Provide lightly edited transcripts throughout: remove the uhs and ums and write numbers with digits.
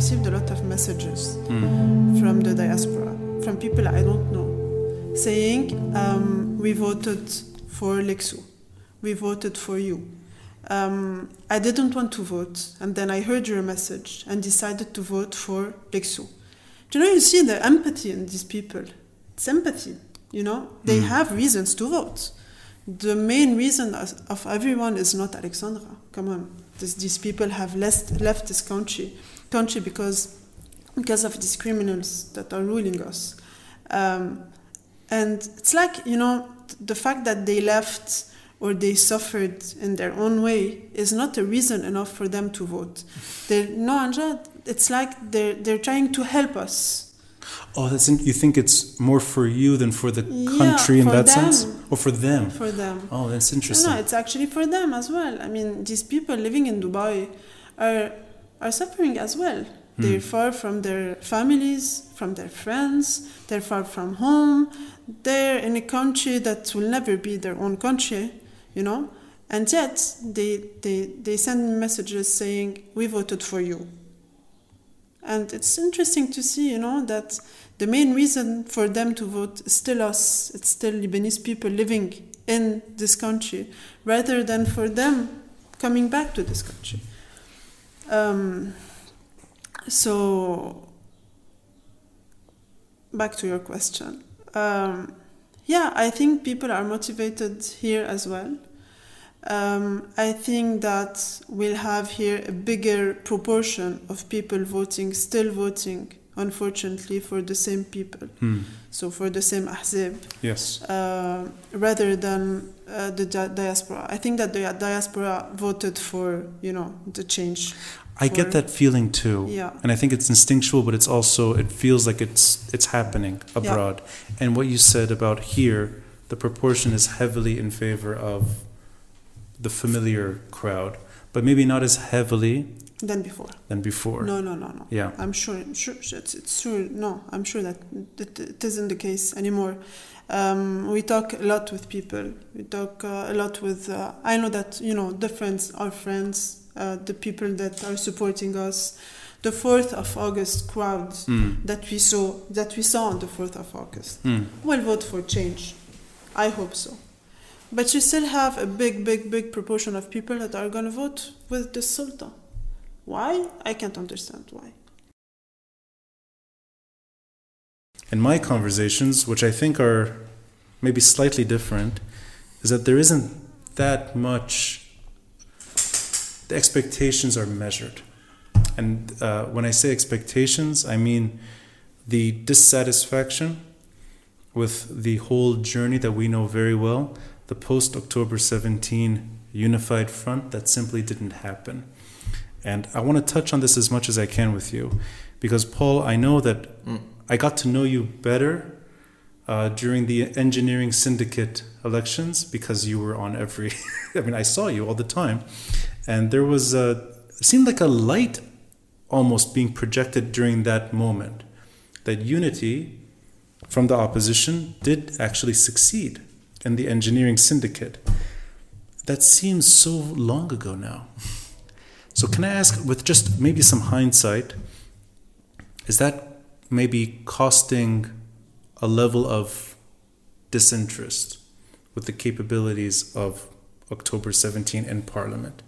received a lot of messages from the diaspora, from people I don't know, saying, we voted for Lexou, we voted for you. I didn't want to vote, and then I heard your message and decided to vote for Lexou. Do you know, you see the empathy in these people. It's empathy, you know. They have reasons to vote. The main reason of everyone is not Alexandra. Come on. These people have left this country because of these criminals that are ruling us. And it's like, you know, the fact that they left or they suffered in their own way is not a reason enough for them to vote. Anjad, it's like they're trying to help us. Oh, you think it's more for you than for the country in that sense? Or for them? For them. Oh, that's interesting. No, it's actually for them as well. I mean, these people living in Dubai are suffering as well. They're far from their families, from their friends. They're far from home. They're in a country that will never be their own country, you know. And yet, they send messages saying, we voted for you. And it's interesting to see, you know, that the main reason for them to vote is still us. It's still Lebanese people living in this country, rather than for them coming back to this country. So, back to your question. I think people are motivated here as well. I think that we'll have here a bigger proportion of people still voting, unfortunately, for the same people. So for the same ahzab. Yes. Rather than the diaspora. I think that the diaspora voted for, you know, the change. I get that feeling too. Yeah. And I think it's instinctual, but it's also, it feels like it's happening abroad. Yeah. And what you said about here, the proportion is heavily in favor of the familiar crowd, but maybe not as heavily than before. No. Yeah, I'm sure. It's true. No, I'm sure that it isn't the case anymore. We talk a lot with people. We talk a lot with. I know that, you know, our friends, the people that are supporting us. The 4th of August crowd that we saw on the 4th of August. Will vote for change. I hope so. But you still have a big, big, big proportion of people that are going to vote with the Sultan. Why? I can't understand why. In my conversations, which I think are maybe slightly different, is that there isn't that much... The expectations are measured. And when I say expectations, I mean the dissatisfaction with the whole journey that we know very well, the post-October 17 unified front that simply didn't happen. And I want to touch on this as much as I can with you, because Paul, I know that I got to know you better during the engineering syndicate elections, because you were on every... I mean, I saw you all the time. And there was it seemed like a light almost being projected during that moment, that unity from the opposition did actually succeed. And the engineering syndicate. That seems so long ago now. So can I ask, with just maybe some hindsight, is that maybe costing a level of disinterest with the capabilities of October 17 in Parliament?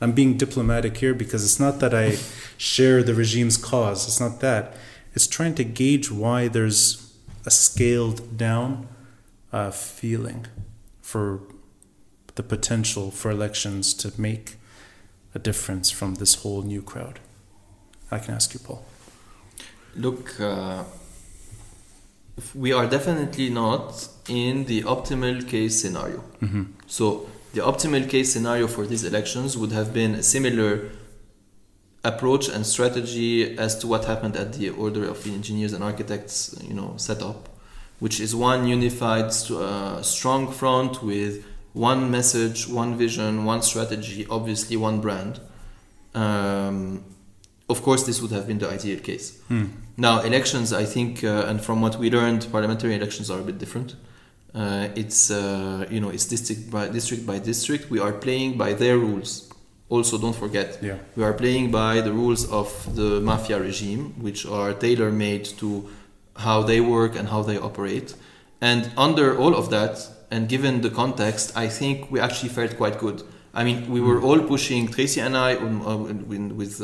I'm being diplomatic here because it's not that I share the regime's cause. It's not that. It's trying to gauge why there's a scaled down feeling for the potential for elections to make a difference from this whole new crowd. I can ask you, Paul. Look, we are definitely not in the optimal case scenario. Mm-hmm. So the optimal case scenario for these elections would have been a similar approach and strategy as to what happened at the Order of the Engineers and Architects, you know, setup, which is one unified, strong front with one message, one vision, one strategy, obviously one brand. Of course, this would have been the ideal case. Now, elections, I think, and from what we learned, parliamentary elections are a bit different. It's district by district. We are playing by their rules. also don't forget, we are playing by the rules of the mafia regime, which are tailor-made to how they work and how they operate. And under all of that, and given the context, I think we actually fared quite good. I mean, we were all pushing, Tracy and I, with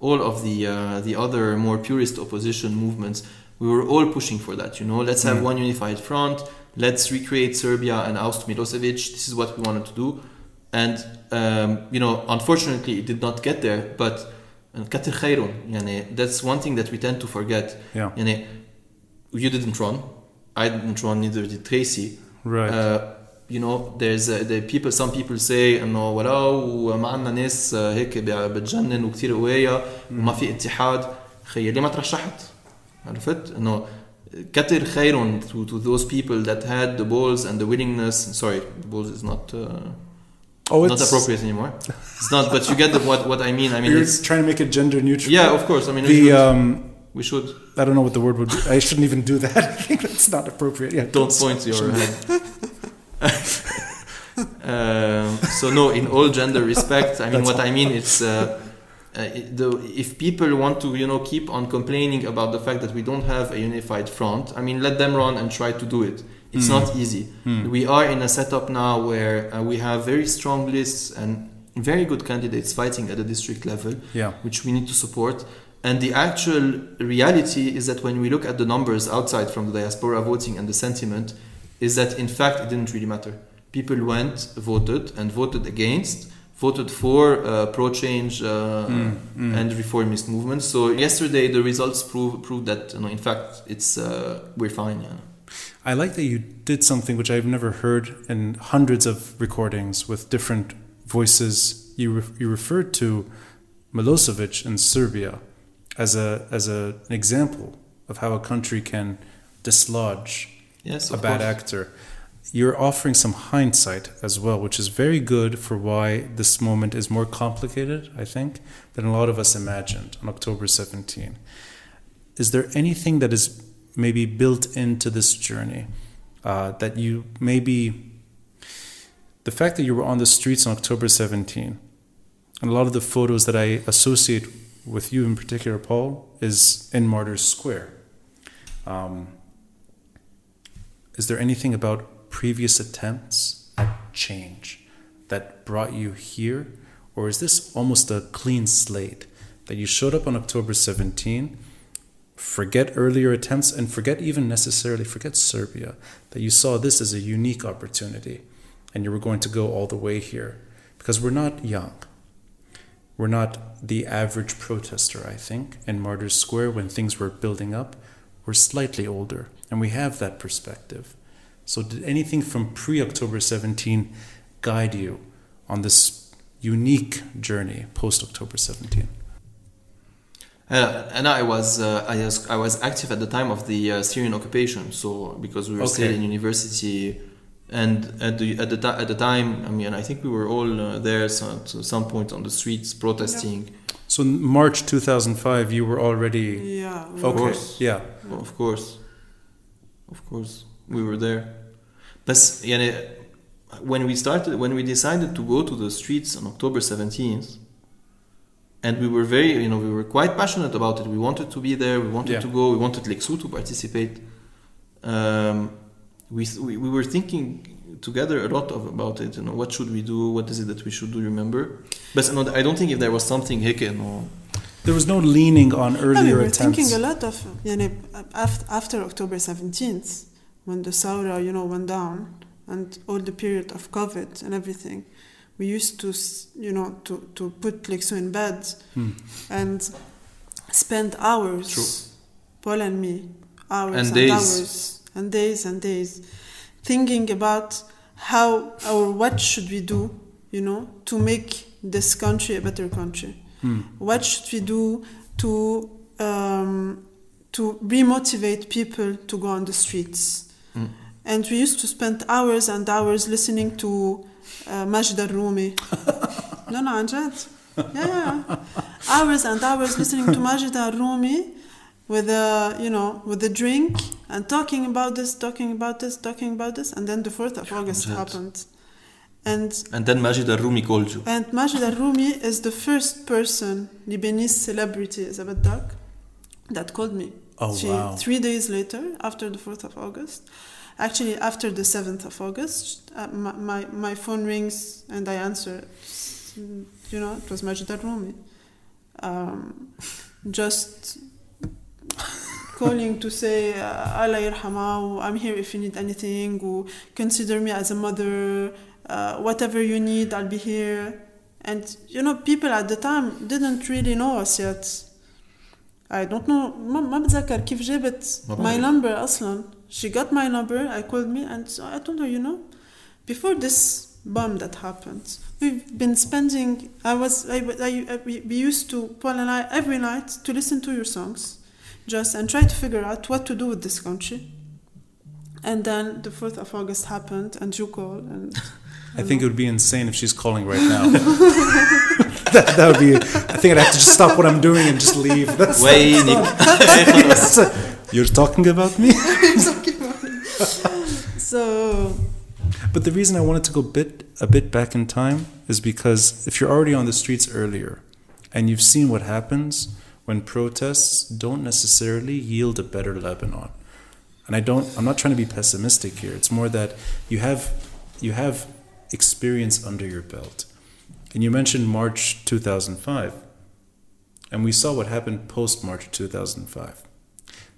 all of the other more purist opposition movements, we were all pushing for that, you know, let's have one unified front, let's recreate Serbia and oust Milosevic, this is what we wanted to do. And, you know, unfortunately, it did not get there, but Katir Khairun, that's one thing that we tend to forget. Yeah. You didn't run, I didn't run, neither did Tracy. Right. You know, there's the people. Some people say, "No, ولا ومعنا ناس هيك بتجنن وكتير قوية وما في اتحاد." خير ليه ما ترشحت؟ عرفت؟ إنه كتر خير to those people that had the balls and the willingness. Sorry, the balls is not. Not appropriate anymore. It's not, but you get what I mean. I mean, you're trying to make it gender neutral. Yeah, of course. I mean, we should. I don't know what the word would be. I shouldn't even do that. I think that's not appropriate. Yeah. Don't point your hand. So no, in all gender respect, I mean, what I mean is, if people want to, you know, keep on complaining about the fact that we don't have a unified front, I mean, let them run and try to do it. It's not easy. We are in a setup now where we have very strong lists and very good candidates fighting at the district level, which we need to support. And the actual reality is that when we look at the numbers outside from the diaspora voting and the sentiment, is that in fact it didn't really matter. People went, voted, and voted against, voted for pro-change and reformist movements. So yesterday the results proved that, you know, in fact it's we're fine. Yeah. I like that you did something which I've never heard in hundreds of recordings with different voices. You referred to Milosevic in Serbia as an example of how a country can dislodge bad actor. You're offering some hindsight as well, which is very good for why this moment is more complicated, I think, than a lot of us imagined on October 17. Is there anything that is maybe built into this journey that you maybe... The fact that you were on the streets on October 17, and a lot of the photos that I associate with you in particular, Paul, is in Martyrs Square. Is there anything about previous attempts at change that brought you here? Or is this almost a clean slate that you showed up on October 17, forget earlier attempts and forget Serbia, that you saw this as a unique opportunity and you were going to go all the way here? Because we're not young. We're not the average protester, I think, in Martyrs Square when things were building up. We're slightly older, and we have that perspective. So did anything from pre-October 17 guide you on this unique journey post-October 17? And I was active at the time of the Syrian occupation, so because we were still in university, and at the time, I mean, I think we were all there at some point on the streets protesting. Yeah. So in March 2005, you were already... Yeah. Of course. We were there. But when we decided to go to the streets on October 17th, and we were very quite passionate about it. We wanted to be there. We wanted to go. We wanted Lexou to participate. We were thinking together a lot about it. You know, what should we do? What is it that we should do? Remember, but I don't think if there was something there was no leaning on earlier attempts. We were thinking a lot of after October 17th, when the Saura went down and all the period of COVID and everything. We used to put Lexou in bed and spend hours. True. Paul and me, hours and days. Thinking about how or what should we do, to make this country a better country. What should we do to re-motivate people to go on the streets? And we used to spend hours and hours listening to Majida Rumi. No, Anjad. Yeah. Hours and hours listening to Majida Rumi with a drink and talking about this, and then the 4th of August happened. And then Majida Rumi called you. And Majida Rumi is the first person, Lebanese celebrity, Zabad Dark, that called me. Oh, wow. 3 days later, after the 4th of August, actually after the 7th of August, my phone rings and I answer. You know, it was Majida Rumi. Just calling to say, Allah yarhama, I'm here if you need anything, or consider me as a mother, whatever you need, I'll be here. And, you know, people at the time didn't really know us yet. I don't know, ما بتذكر كيف جابت my number أصلا. She got my number, I called me, and so I told her, you know, before this bomb that happened, we've been spending, we used to, Paul and I, every night to listen to your songs, just, and try to figure out what to do with this country. And then the 4th of August happened, and you called, and... I think it would be insane if she's calling right now. that would be... I think I'd have to just stop what I'm doing and just leave. That's yes. You're talking about me? I'm talking about me. So... But the reason I wanted to go a bit back in time is because if you're already on the streets earlier and you've seen what happens when protests don't necessarily yield a better Lebanon. And I'm not trying to be pessimistic here. It's more that you have experience under your belt. And you mentioned March 2005. And we saw what happened post March 2005.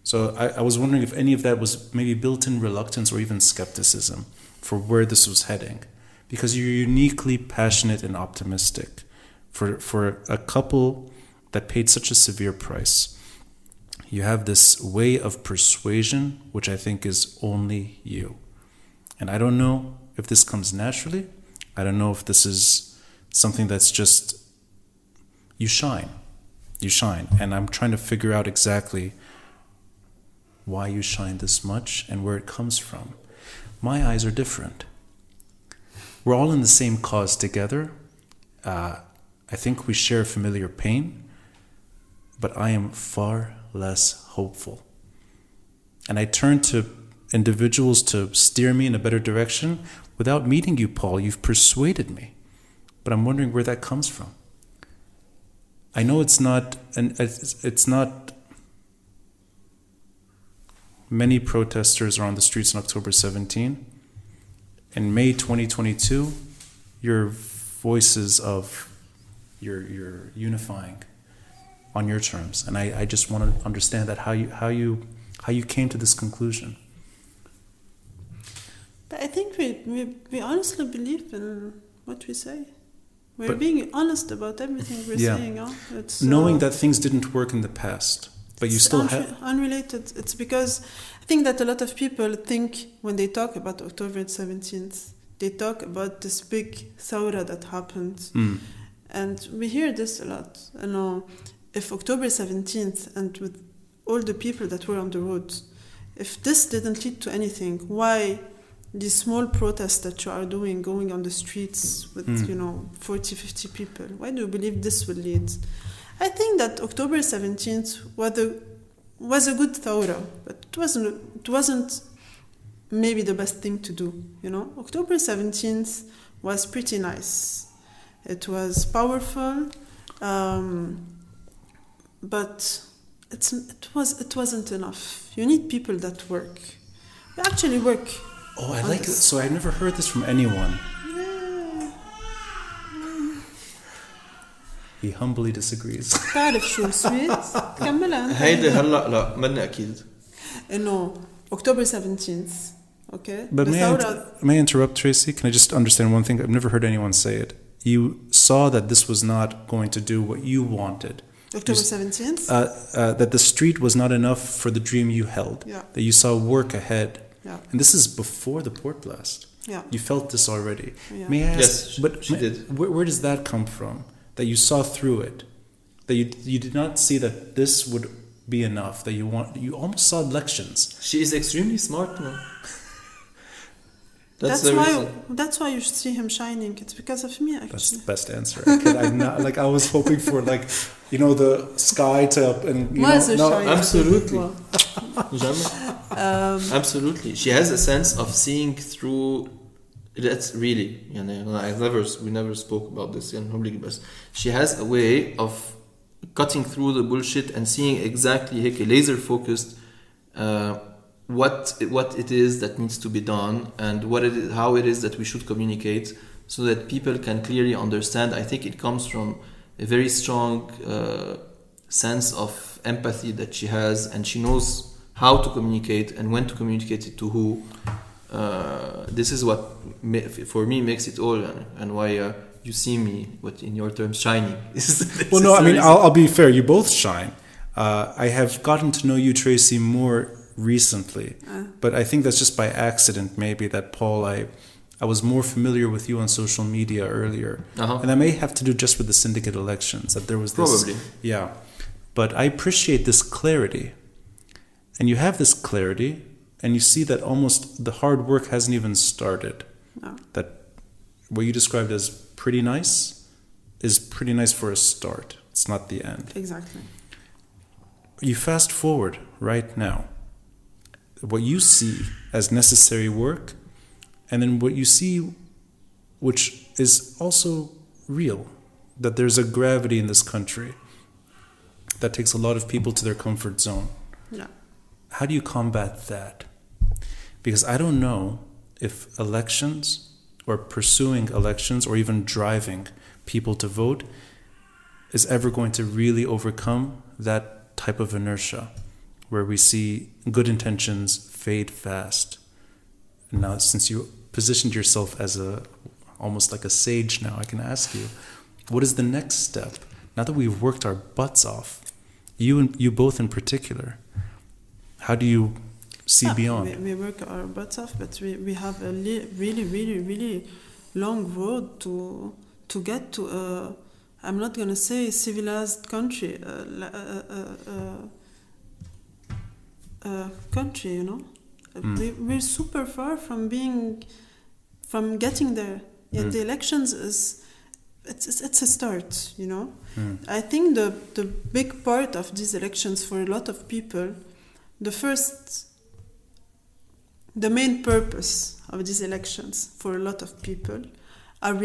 So I was wondering if any of that was maybe built-in reluctance or even skepticism for where this was heading, because you're uniquely passionate and optimistic for a couple that paid such a severe price. You have this way of persuasion, which I think is only you. And I don't know if this comes naturally. I don't know if this is something that's just, you shine. And I'm trying to figure out exactly why you shine this much and where it comes from. My eyes are different. We're all in the same cause together. I think we share familiar pain, but I am far less hopeful. And I turn to individuals to steer me in a better direction. Without meeting you, Paul, you've persuaded me. But I'm wondering where that comes from. I know it's not many protesters are on the streets on October 17. In May 2022, your voices of your unifying on your terms, and I just want to understand that how you came to this conclusion. But I think we honestly believe in what we say. We're being honest about everything we're saying. Huh? Knowing that things didn't work in the past. But you still have unrelated. It's because I think that a lot of people think when they talk about October 17th, they talk about this big thawra that happened, and we hear this a lot. You know, if October 17th and with all the people that were on the road, if this didn't lead to anything, why these small protests that you are doing, going on the streets with 40, 50 people? Why do you believe this will lead? I think that October 17th was a good thawra, but it wasn't maybe the best thing to do, you know. October 17th was pretty nice. It was powerful, but it wasn't enough. You need people that work. They actually work. Oh, I like this. So I've never heard this from anyone. He humbly disagrees. تعرف شو سويت؟ كملها. هيدي هلا لا ماني أكيد. إنه October 17th, okay. But may I interrupt, Tracy? Can I just understand one thing? I've never heard anyone say it. You saw that this was not going to do what you wanted. October 17th. That the street was not enough for the dream you held. Yeah. That you saw work ahead. Yeah. And this is before the port blast. Yeah. You felt this already. Yeah. May I ask? Yes, she did. Where does that come from? That you saw through it, that you did not see that this would be enough, that you almost saw elections. She is extremely smart now. That's why you see him shining. It's because of me, actually. That's the best answer. I was hoping for the sky to up and absolutely. Absolutely, she has a sense of seeing through That's really, you know, we never spoke about this in public, but she has a way of cutting through the bullshit and seeing exactly, like, laser focused, what it is that needs to be done and what it is, how it is that we should communicate, so that people can clearly understand. I think it comes from a very strong sense of empathy that she has, and she knows how to communicate and when to communicate it to who. This is what for me makes it all, and why you see me, what in your terms, shining. Well, no, I mean, I'll be fair. You both shine. I have gotten to know you, Tracy, more recently, but I think that's just by accident. Maybe that, Paul, I was more familiar with you on social media earlier, and I may have to do just with the syndicate elections that there was this. Probably. Yeah, but I appreciate this clarity, and you have this clarity. And you see that almost the hard work hasn't even started. No. That what you described as pretty nice is pretty nice for a start. It's not the end. Exactly. You fast forward right now. What you see as necessary work, and then what you see, which is also real, that there's a gravity in this country that takes a lot of people to their comfort zone. Yeah. How do you combat that? Because I don't know if elections or pursuing elections or even driving people to vote is ever going to really overcome that type of inertia where we see good intentions fade fast. Now, since you positioned yourself as almost like a sage now, I can ask you, what is the next step? Now that we've worked our butts off, you both in particular, how do you see beyond? We work our butts off, but we have a really, really, really long road to get to a, I'm not going to say civilized country, country, you know. We're super far from getting there. Yet the elections is, it's a start, you know. I think the big part of these elections for a lot of people, the main purpose of these elections for a lot of people is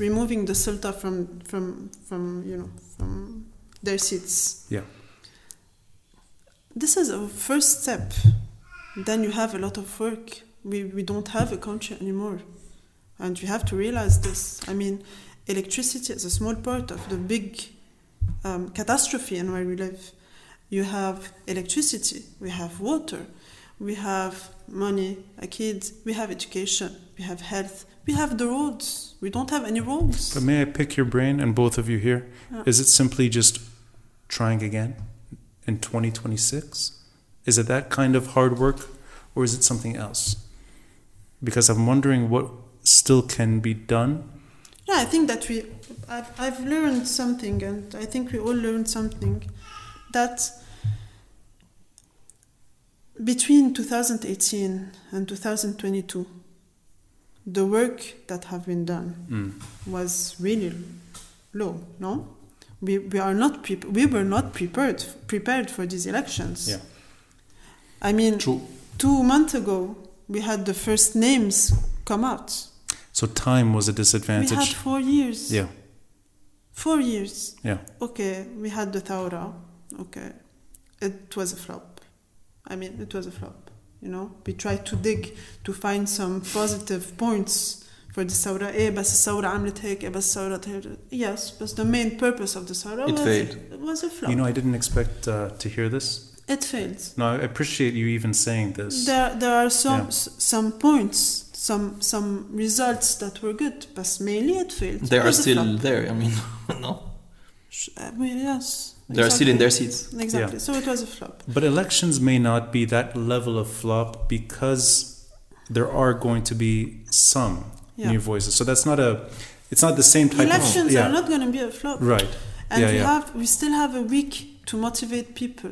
removing the Sulta from their seats. Yeah. This is a first step. Then you have a lot of work. We don't have a country anymore, and you have to realize this. I mean, electricity is a small part of the big catastrophe in where we live. You have electricity, we have water, we have money, a kid, we have education, we have health, we have the roads. We don't have any roads. But may I pick your brain, and both of you here? Yeah. Is it simply just trying again in 2026? Is it that kind of hard work, or is it something else? Because I'm wondering what still can be done. Yeah, I think that I've learned something, and I think we all learned something, that between 2018 and 2022, the work that have been done was really low. No, we were not prepared for these elections. Yeah. I mean, true. 2 months ago we had the first names come out. So time was a disadvantage. We had 4 years. Yeah. 4 years. Yeah. Okay, we had the Thawra. Okay, it was a flop. I mean, it was a flop, you know. We tried to dig to find some positive points for the Sawra. But the Sawra عملت هيك, but the Sawra. Yes, but the main purpose of the Sawra was a flop. You know, I didn't expect to hear this. It failed. No, I appreciate you even saying this. There are some points, some results that were good, but mainly it failed. They are still there. I mean, no. Yes. They're still in their seats. Exactly. Yeah. So it was a flop. But elections may not be that level of flop because there are going to be some new voices. So that's it's not the same type of... Elections are not going to be a flop. Right. And we still have a week to motivate people,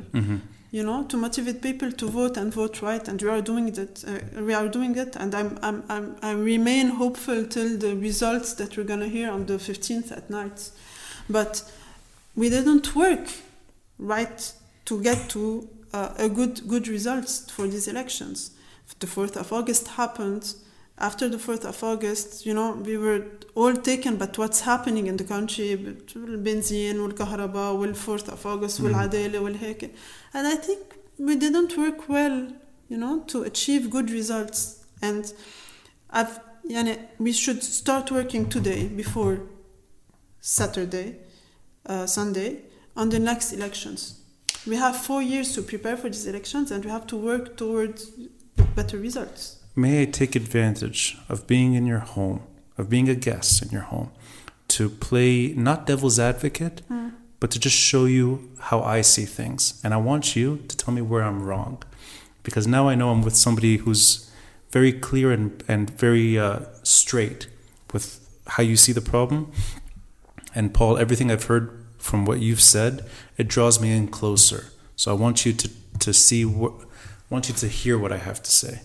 you know, to motivate people to vote and vote right. And we are doing it. And I remain hopeful till the results that we're going to hear on the 15th at night. But we didn't work right to get to a good results for these elections. The 4th of August happened, after the 4th of August, you know, we were all taken by what's happening in the country, benzine, والكهرباء, and 4th of August, والعدالة, والهيك. And I think we didn't work well, you know, to achieve good results. And we should start working today before Saturday, Sunday, on the next elections. We have 4 years to prepare for these elections, and we have to work towards better results. May I take advantage of being in your home, of being a guest in your home, to play not devil's advocate, but to just show you how I see things. And I want you to tell me where I'm wrong. Because now I know I'm with somebody who's very clear and very straight with how you see the problem. And Paul, everything I've heard from what you've said, it draws me in closer. So I want you to see what... I want you to hear what I have to say.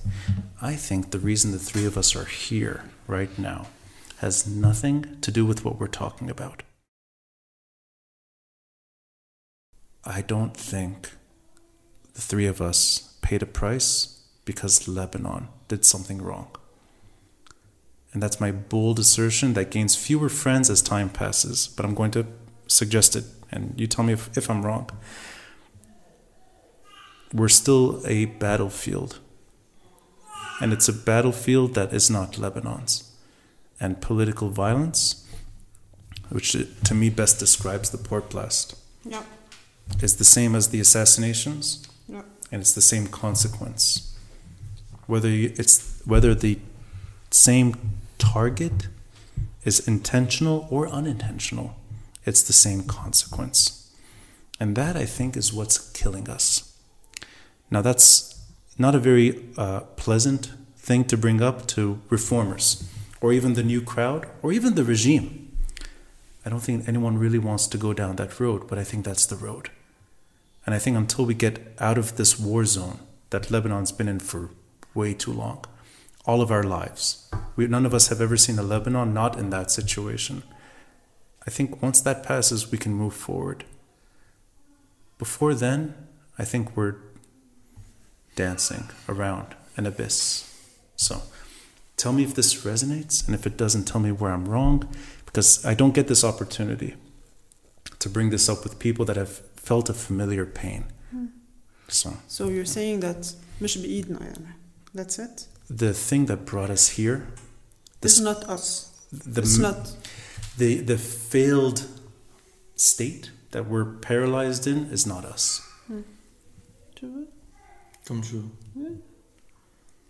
I think the reason the three of us are here right now has nothing to do with what we're talking about. I don't think the three of us paid a price because Lebanon did something wrong. And that's my bold assertion that gains fewer friends as time passes, but I'm going to suggest it, and you tell me if I'm wrong. We're still a battlefield. And it's a battlefield that is not Lebanon's. And political violence, which to me best describes the port blast, is the same as the assassinations, and it's the same consequence. Whether the same target is intentional or unintentional, it's the same consequence. And that, I think, is what's killing us. Now, that's not a very pleasant thing to bring up to reformers or even the new crowd or even the regime. I don't think anyone really wants to go down that road, but I think that's the road. And I think until we get out of this war zone that Lebanon's been in for way too long, all of our lives, none of us have ever seen a Lebanon not in that situation. I think once that passes, we can move forward. Before then, I think we're dancing around an abyss. So tell me if this resonates, and if it doesn't, tell me where I'm wrong, because I don't get this opportunity to bring this up with people that have felt a familiar pain. So you're saying that مش بإيدنا يعني. That's it? The thing that brought us here, it's not us. It's not the failed state that we're paralyzed in is not us. Come true.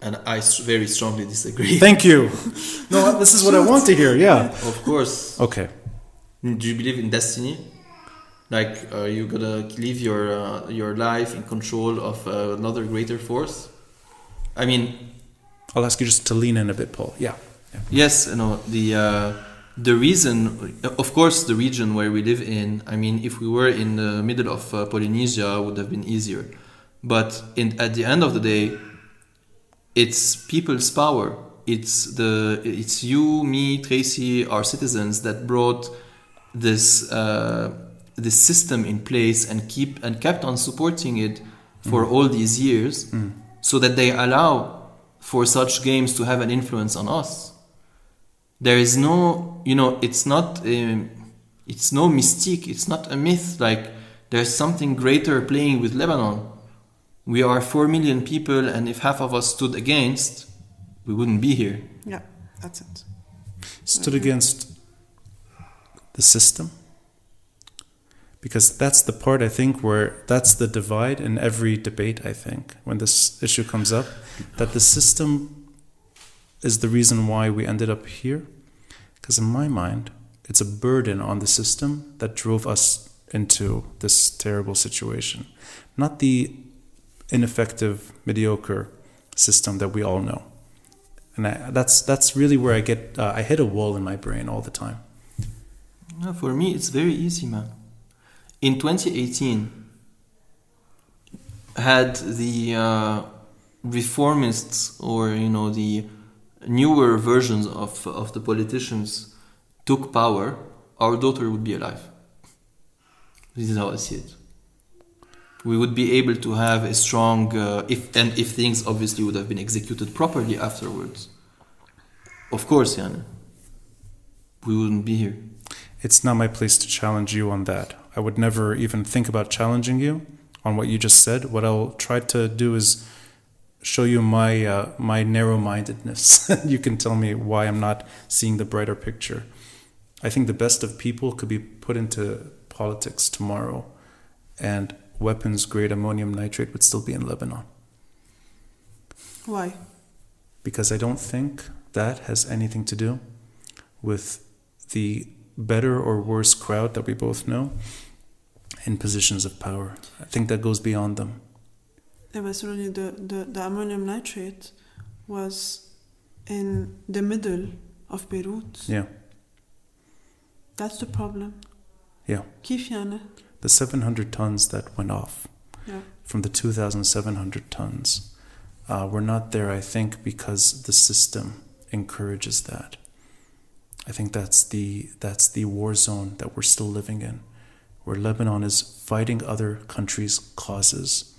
And I very strongly disagree. Thank you. No, this is what I want to hear, yeah. Of course. Okay. Do you believe in destiny? Like, are you gonna leave your life in control of another greater force? I mean... I'll ask you just to lean in a bit, Paul. Yeah. Yes, no, the reason... Of course, the region where we live in, I mean, if we were in the middle of Polynesia, it would have been easier. But at the end of the day, it's people's power. It's you, me, Tracy, our citizens that brought this system in place and kept on supporting it for all these years, so that they allow for such games to have an influence on us. There is no, it's no mystique. It's not a myth. Like there's something greater playing with Lebanon. We are 4 million people, and if half of us stood against, we wouldn't be here. Yeah, that's it. Stood against the system? Because that's the part, I think, where that's the divide in every debate, I think, when this issue comes up, that the system is the reason why we ended up here. Because in my mind, it's a burden on the system that drove us into this terrible situation. Not the ineffective, mediocre system that we all know, and that's really where I get I hit a wall in my brain all the time. No, for me it's very easy, man. In 2018, had the reformists or the newer versions of the politicians took power, our daughter would be alive. This is how I see it. We would be able to have a strong, if things obviously would have been executed properly afterwards. Of course, Yana. We wouldn't be here. It's not my place to challenge you on that. I would never even think about challenging you on what you just said. What I'll try to do is show you my my narrow-mindedness. You can tell me why I'm not seeing the brighter picture. I think the best of people could be put into politics tomorrow, and weapons-grade ammonium nitrate would still be in Lebanon. Why? Because I don't think that has anything to do with the better or worse crowd that we both know in positions of power. I think that goes beyond them. Yeah, but certainly the ammonium nitrate was in the middle of Beirut. Yeah. That's the problem. Yeah. Kif yana? The 700 tons that went off from the 2,700 tons. We're not there, I think, because the system encourages that. I think that's the war zone that we're still living in, where Lebanon is fighting other countries' causes.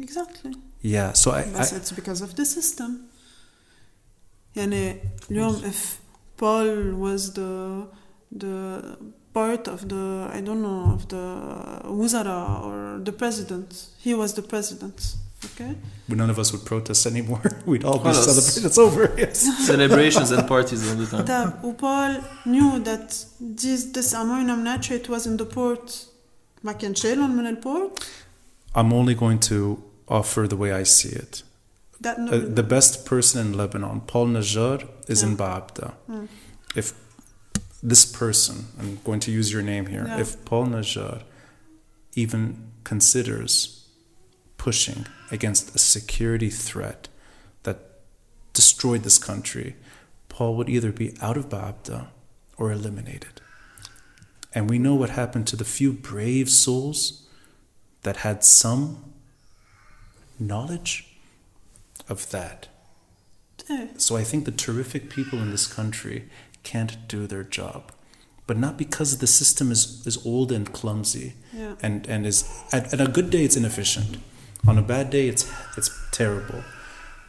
Exactly. Yeah, so I it's because of the system. يعني اليوم if Paul was the part of the, I don't know, of the Wuzara or the president, he was the president. Okay. But none of us would protest anymore. We'd all be celebrating. It's over. Yes. Celebrations and parties all the time. And Paul knew that this ammonium nitrate was in the port. Ma kien shaylan min al-port. I'm only going to offer the way I see it. The best person in Lebanon, Paul Najjar, is in Ba'abda. Yeah. If this person, I'm going to use your name here, if Paul Najjar even considers pushing against a security threat that destroyed this country, Paul would either be out of Ba'abda or eliminated. And we know what happened to the few brave souls that had some knowledge of that. So I think the terrific people in this country can't do their job. But not because the system is old and clumsy and is at a good day it's inefficient. On a bad day, it's terrible.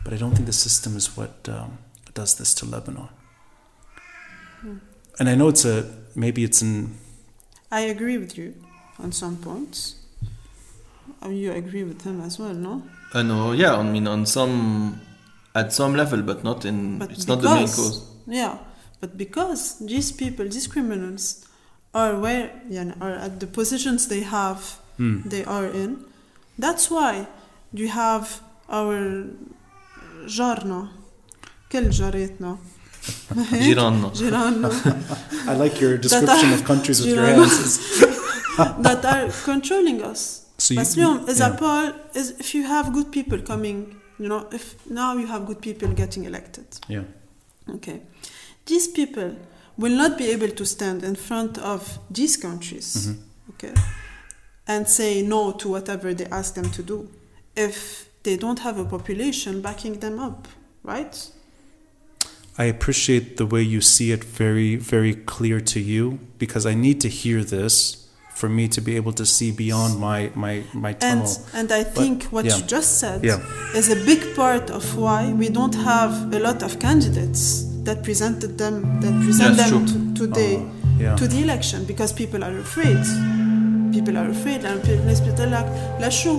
But I don't think the system is what does this to Lebanon. Hmm. And I know I agree with you on some points. You agree with him as well, no? I know, yeah. I mean, at some level, but not in. But it's not the main cause. Yeah, but because these people, these criminals, are at the positions they have, they are in. That's why you have our جارنا كل جاريتنا جيراننا I like your description of countries with your hands that are controlling us. So if you have good people coming, if now you have good people getting elected, these people will not be able to stand in front of these countries, and say no to whatever they ask them to do if they don't have a population backing them up, right? I appreciate the way you see it very, very clear to you, because I need to hear this for me to be able to see beyond my tunnel. And I think you just said is a big part of why we don't have a lot of candidates that present them today to the election, because people are afraid. People are afraid, and people are like, "Lashou."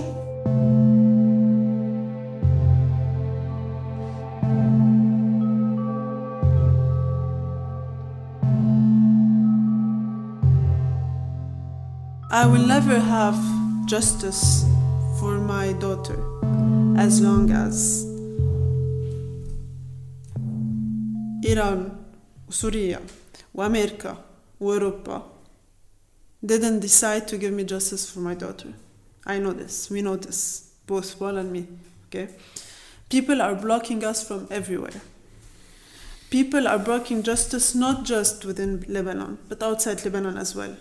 I will never have justice for my daughter as long as Iran, Syria, America, Europe didn't decide to give me justice for my daughter. I know this. We know this, both Paul and me. Okay, people are blocking us from everywhere. People are blocking justice not just within Lebanon, but outside Lebanon as well.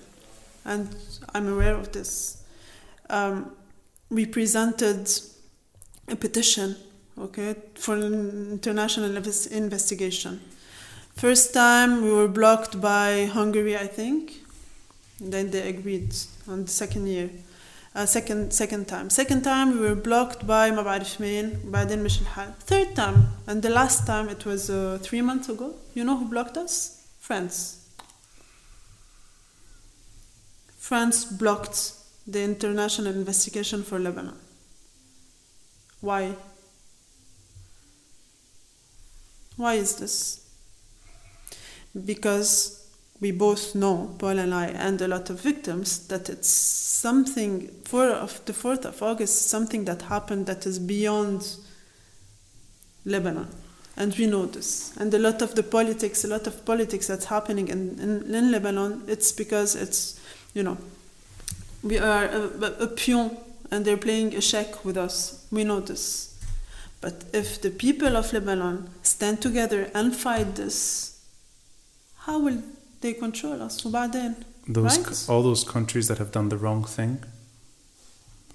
And I'm aware of this. We presented a petition, for an international investigation. First time we were blocked by Hungary, I think. Then they agreed on the second year. second time we were blocked by ما بعرف مين, بعدين مش الحال. Third time, and the last time it was 3 months ago. You know who blocked us? France blocked the international investigation for Lebanon. Why? Why is this? Because we both know, Paul and I, and a lot of victims, that it's something, the 4th of August, something that happened that is beyond Lebanon. And we know this. And a lot of politics that's happening in Lebanon, it's because it's, you know, we are a peon and they're playing a check with us. We know this. But if the people of Lebanon stand together and fight this, how will they control us? All those countries that have done the wrong thing,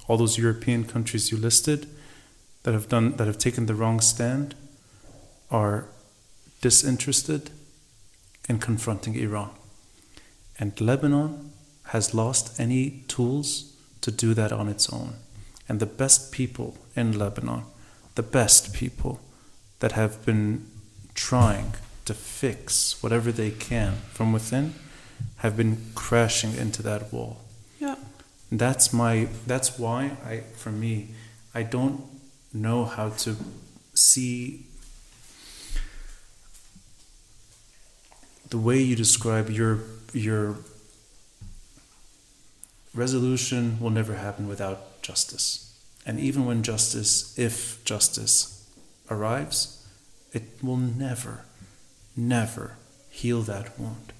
all those European countries you listed that have taken the wrong stand, are disinterested in confronting Iran. And Lebanon has lost any tools to do that on its own. And the best people in Lebanon, the best people that have been trying to fix whatever they can from within, have been crashing into that wall. Yeah. That's why I don't know how to see the way you describe your resolution will never happen without justice. And even when justice, if justice arrives, it will never, never heal that wound.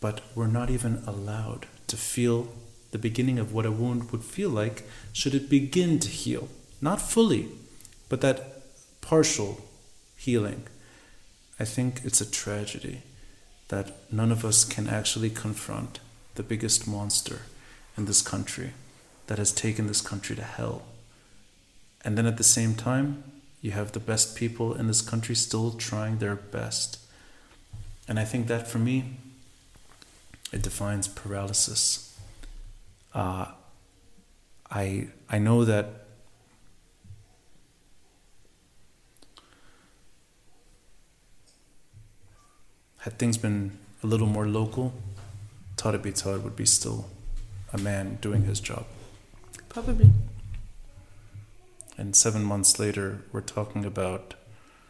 But we're not even allowed to feel the beginning of what a wound would feel like should it begin to heal. Not fully, but that partial healing. I think it's a tragedy that none of us can actually confront the biggest monster in this country, that has taken this country to hell. And then at the same time, you have the best people in this country still trying their best. And I think that, for me, it defines paralysis. I know that had things been a little more local, Tariq Bitar would be still a man doing his job. Probably. And 7 months later, we're talking about...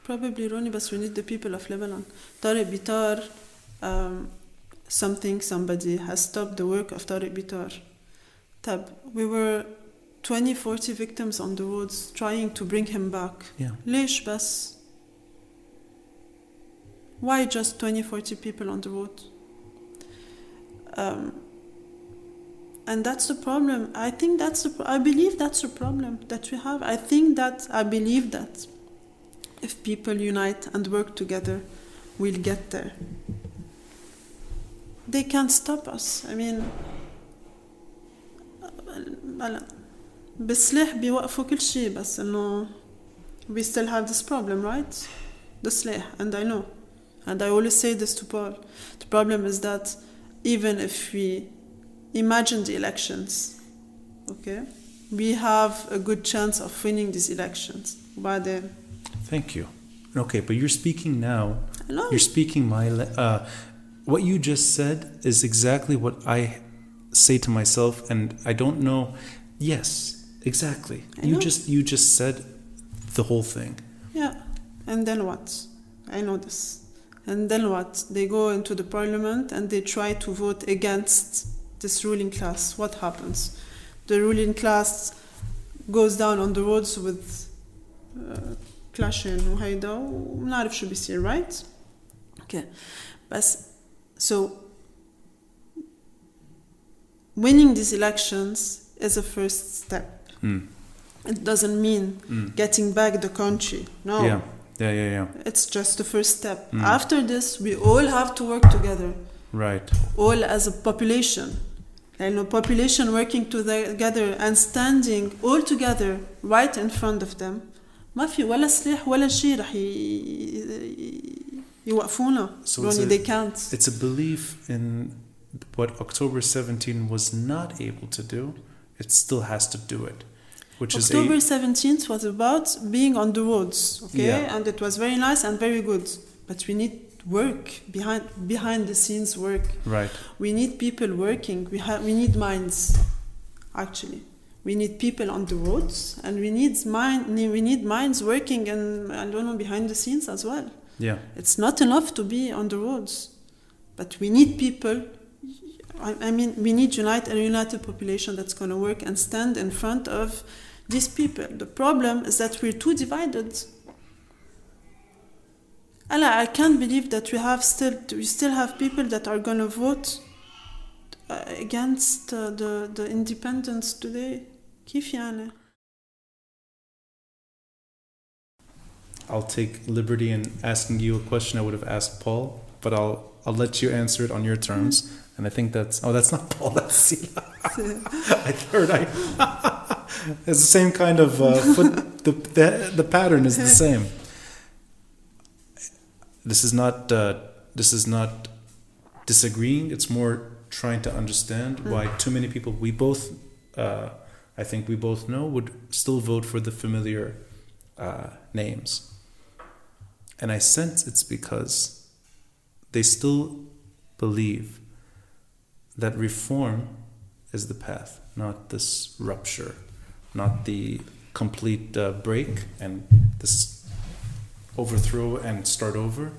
Probably, Ronnie, but we need the people of Lebanon. Tariq Bitar, somebody has stopped the work of Tariq Bitar. We were 20, 40 victims on the roads trying to bring him back. Yeah. Leish bas? Why just 20, 40 people on the road? And that's the problem. I believe that's the problem that we have. If people unite and work together, we'll get there. They can't stop us. I mean, بالسلاح بيوقفوا كل شيء, بس إنه we still have this problem, right? The سلاح, and I know, and I always say this to Paul. The problem is that even if we imagine the elections, okay? We have a good chance of winning these elections. Thank you. Okay, but you're speaking now. Hello. You're speaking my... what you just said is exactly what I say to myself, and I don't know... Yes, exactly. You just said the whole thing. Yeah, and then what? I know this. And then what? They go into the parliament and they try to vote against... this ruling class. What happens? The ruling class goes down on the roads with clashing, right? Okay. But so winning these elections is a first step. Mm. It doesn't mean getting back the country. No. Yeah. It's just the first step. Mm. After this, we all have to work together. Right. All as a population. I know population working together and standing all together right in front of them. ما في ولا سلاح ولا شيء رح يوقفونا. They can't. It's a belief in what October 17 was not able to do, it still has to do it. Which October 17th was about being on the roads, okay? Yeah. And it was very nice and very good. But we need work, behind the scenes work. Right. We need people working. We need minds, actually. We need people on the roads, and we need minds working, and I don't know, behind the scenes as well. Yeah. It's not enough to be on the roads, but we need people. I mean, we need a united population that's going to work and stand in front of these people. The problem is that we're too divided. I can't believe that we still have people that are going to vote against the independence today. Kif yani? I'll take liberty in asking you a question I would have asked Paul, but I'll let you answer it on your terms. Mm-hmm. And I think that's not Paul, that's Sila. It's the same kind of foot. The pattern is the same. This is not disagreeing. It's more trying to understand why too many people we both know would still vote for the familiar names. And I sense it's because they still believe that reform is the path, not this rupture, not the complete break and this overthrow and start over.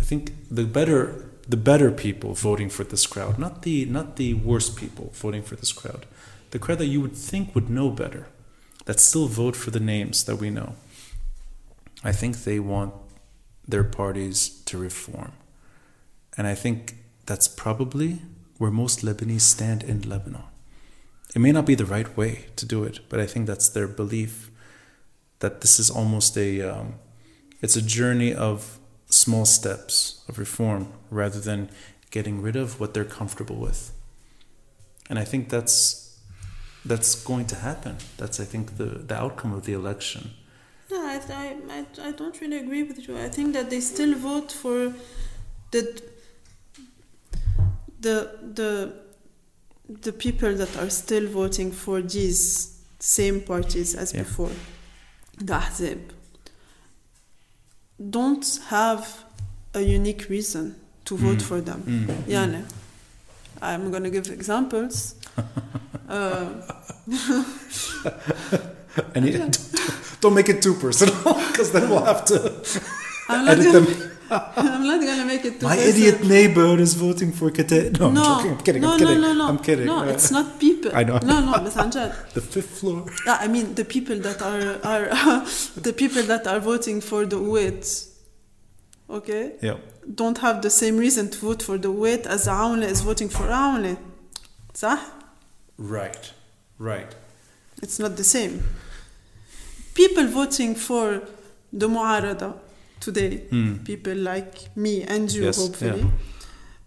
I think the better people voting for this crowd, not the worst people voting for this crowd, the crowd that you would think would know better, that still vote for the names that we know. I think they want their parties to reform. And I think that's probably where most Lebanese stand in Lebanon. It may not be the right way to do it, but I think that's their belief, that this is almost it's a journey of small steps of reform rather than getting rid of what they're comfortable with. And I think that's going to happen. That's, I think, the outcome of the election. No, I don't really agree with you. I think that they still vote for the people that are still voting for these same parties as before, the Ahzab, don't have a unique reason to vote for them. I'm going to give examples. And don't make it too personal, because then we'll have to edit them. I'm not going to make it too My personal. Idiot neighbor is voting for Kate. I'm kidding. No, it's not people. I know. No, Ms. Anjad. The fifth floor. I mean, the people that are the people that are voting for the Uwait, okay? Yeah. Don't have the same reason to vote for the Uwait as Aoune is voting for Aoune. Right. It's not the same. People voting for the Mu'arada today, people like me and you, hopefully,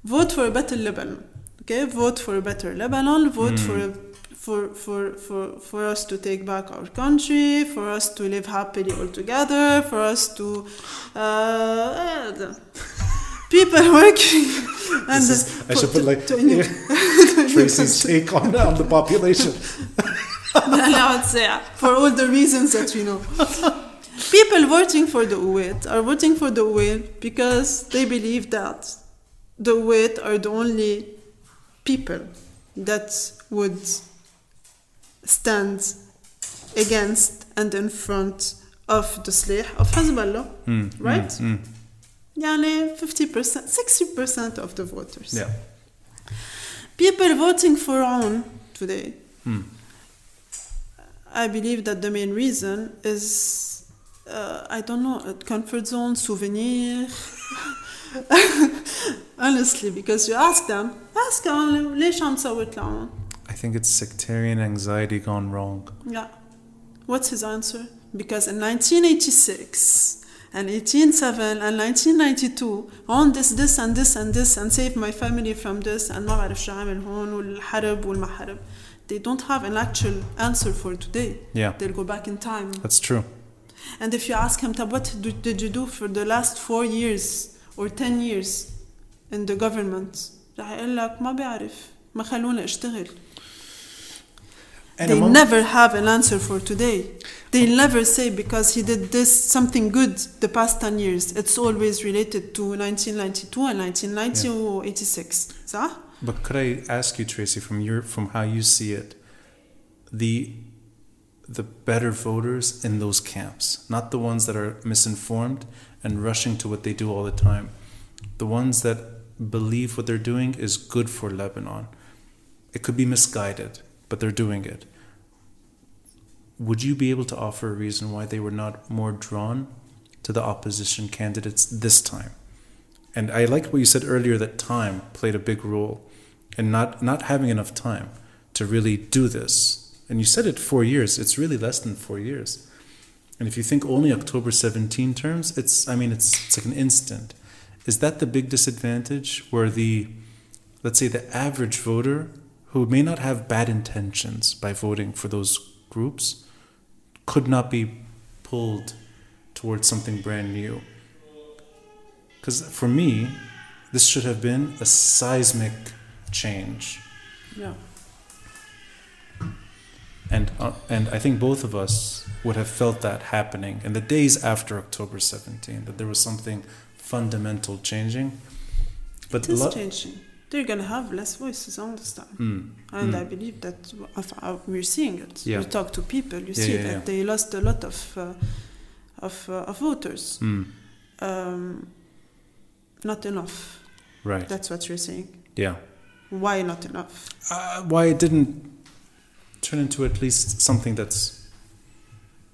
vote for a better Lebanon. Okay, vote for a better Lebanon. Vote for us to take back our country, for us to live happily all together, for us to people working. And Tracy's take on the population. For all the reasons that we know. People voting for the Uwait are voting for the Uwait because they believe that the Uwait are the only people that would stand against and in front of the Sleih of Hezbollah, right? 50%, 60% of the voters. Yeah. People voting for Aoun today, I believe that the main reason is I don't know, comfort zone, souvenir. Honestly, because you ask them, I think it's sectarian anxiety gone wrong. Yeah. What's his answer? Because in 1986 and 1807 and 1992, on this and save my family from this and ما بعرف شو عامل هون والحرب والمحرب. They don't have an actual answer for today. Yeah. They'll go back in time. That's true. And if you ask him, what did you do for the last 4 years or 10 years in the government? راح يقول لك ما بعرف ما خلونا اشتغل. And they never have an answer for today. They never say, because he did this something good the past 10 years. It's always related to 1992 and 1990 or 86. Right? But could I ask you, Tracy, from how you see it, the better voters in those camps, not the ones that are misinformed and rushing to what they do all the time, the ones that believe what they're doing is good for Lebanon. It could be misguided, but they're doing it. Would you be able to offer a reason why they were not more drawn to the opposition candidates this time? And I like what you said earlier, that time played a big role and not having enough time to really do this. And you said it 4 years. It's really less than 4 years. And if you think only October 17 terms, it's like an instant. Is that the big disadvantage, where the average voter who may not have bad intentions by voting for those groups could not be pulled towards something brand new? Because for me, this should have been a seismic change. Yeah. And I think both of us would have felt that happening in the days after October 17, that there was something fundamental changing. But it is changing. They're going to have less voices on this time. I believe that we're seeing it. Yeah. You talk to people, you see that they lost a lot of voters. Mm. Not enough. Right. That's what you're saying. Yeah. Why not enough? Why it didn't turn into at least something that's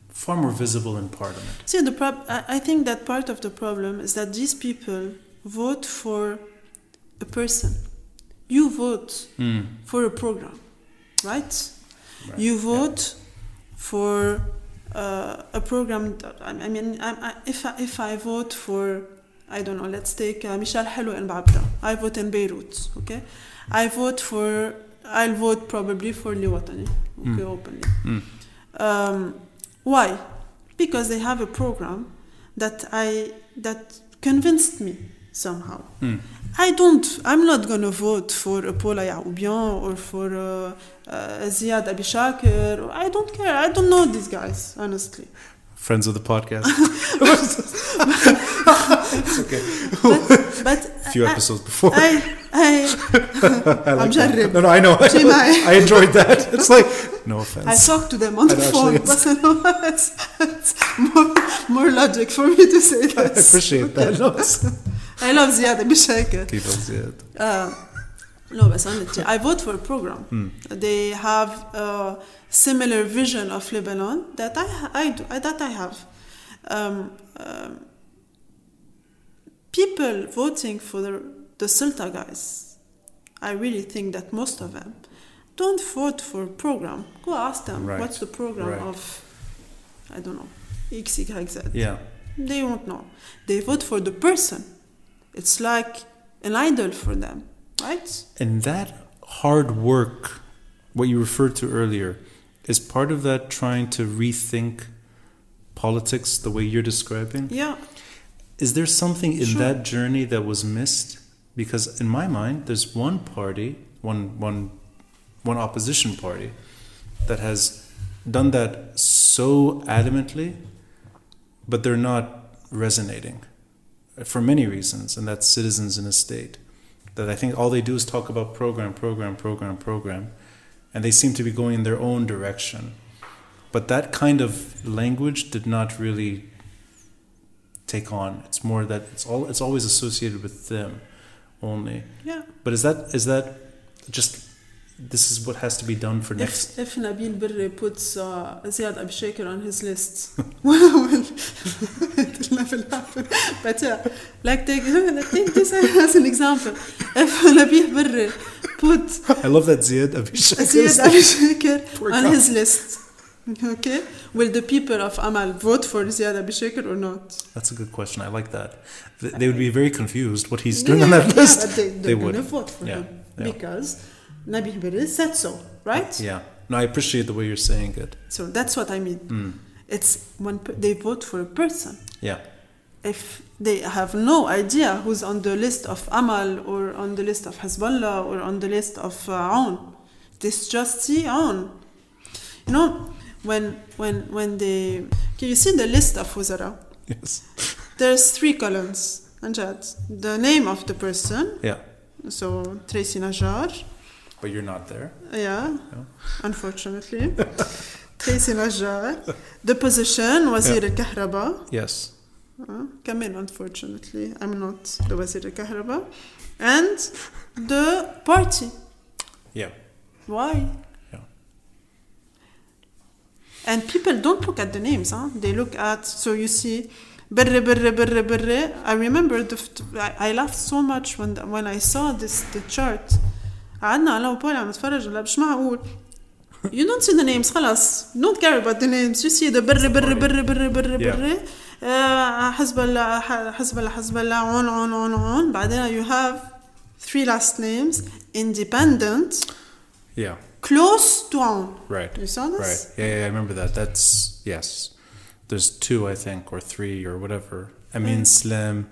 far more visible in Parliament. See, I think that part of the problem is that these people vote for a person. You vote for a program, right? You vote for a program. If I vote for, I don't know, let's take Michel Helou in Babda. I vote in Beirut, okay? I'll vote probably for Liwatani, okay, openly. Mm. Why? Because they have a program that convinced me somehow. Mm. I'm not going to vote for Paula Yacoubian or for Ziad Abi Chaker. I don't care. I don't know these guys, honestly. Friends of the podcast. It's okay. But a few episodes before. I like that. No, I know. I enjoyed that. It's like, no offense. I talked to them on the phone. It's more logic for me to say that. I appreciate that. I love Ziad Abi Chaker. Keep on Ziad. No, but honestly, I vote for a program. They have a similar vision of Lebanon that I have. People voting for the Silta guys, I really think that most of them don't vote for a program. Go ask them, what's the program of, I don't know, X, Y, Z. Yeah. They won't know. They vote for the person. It's like an idol for them, right? And that hard work, what you referred to earlier, is part of that trying to rethink politics the way you're describing? Yeah. Is there something in that journey that was missed? Because in my mind, there's one party, one opposition party that has done that so adamantly, but they're not resonating for many reasons, and that's Citizens in a State. That I think all they do is talk about program, and they seem to be going in their own direction. But that kind of language did not really take on. It's more that it's always associated with them only. Yeah. But is that just, this is what has to be done for next? If Nabih Berri puts Ziad Abi Chaker on his list, it will never happen. But yeah, like take this as an example. If Nabih Berri I love that Ziad Abi Chaker on his list. Okay, will the people of Amal vote for Ziad Abi Chaker or not? That's a good question. I like that. They would be very confused what he's doing on that list. But they're going to vote for him because Nabih Berri said so, right? Yeah. No, I appreciate the way you're saying it. So that's what I mean. Mm. It's when they vote for a person. Yeah. If they have no idea who's on the list of Amal or on the list of Hezbollah or on the list of Aoun, they just see Aoun. You know, when they... Okay, you see the list of Wuzara? Yes. There's three columns, Anjad. The name of the person. Yeah. So, Tracy Najjar. But you're not there. Yeah, no. Unfortunately. Tracy Najjar. The position, Wazir al-Kahraba. Yes. Kamil, unfortunately. I'm not the Wazir al-Kahraba. And the party. Yeah. Why? Yeah. And people don't look at the names, huh? They look at, so you see, Berre. I remember, I laughed so much when I saw the chart. You don't see the names, خلاص. You don't care about the names. You see the Berre. Hezbollah, on. But then you have three last names, independent. Yeah. Close to on. Right. You saw this? Right. Yeah, I remember that. That's, yes. There's two, I think, or three, or whatever. Amin Slim.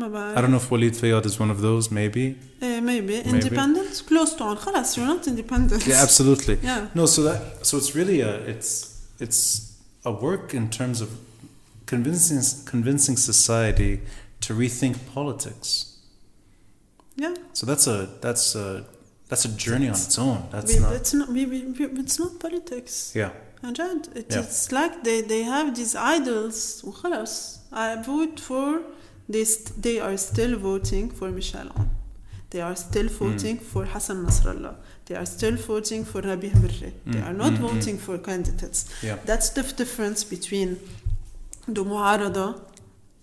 I don't know if Walid Fayyad is one of those, maybe. Maybe. Independent, close to on. Khalas, you're not independent. Yeah, absolutely. Yeah. No, so it's really a work in terms of convincing society to rethink politics. Yeah. So that's a journey on its own. It's not politics. Yeah. Anjad, it's like they have these idols. I vote for this. They are still voting for Michel Helou. They are still voting for Hassan Nasrallah. They are still voting for Nabih Berri. They are not voting for candidates. Yeah. That's the difference between the Mu'arada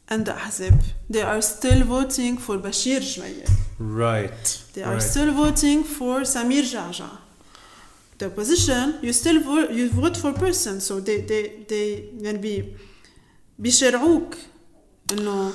and the Ahzab. They are still voting for Bachir Gemayel. Right. They are still voting for Samir Jaja. The position, you still vote for person. So they will be بيشرعوك إنه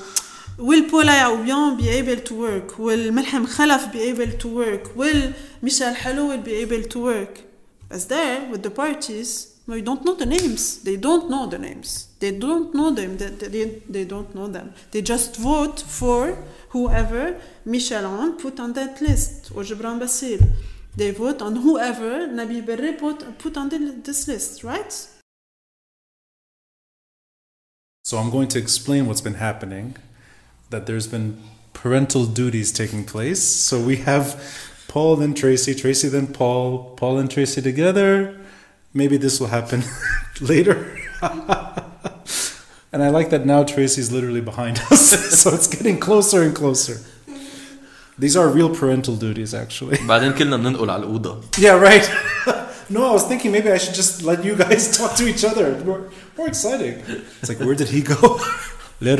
will Paula Yacoubian be able to work? Will Melhem Khalaf be able to work? Will Michel Helou be able to work? As there with the parties, you don't know the names. They don't know the names. They don't know them. They don't know them. They just vote for whoever Michel put on that list or Jebran Bassil. They vote on whoever Nabih Berri put on this list, right? So I'm going to explain what's been happening, that there's been parental duties taking place. So we have Paul then Tracy then Paul and Tracy together. Maybe this will happen later. And I like that now Tracy's literally behind us. So it's getting closer and closer. These are real parental duties, actually. Yeah, right. No, I was thinking maybe I should just let you guys talk to each other. More exciting. It's like, where did he go? He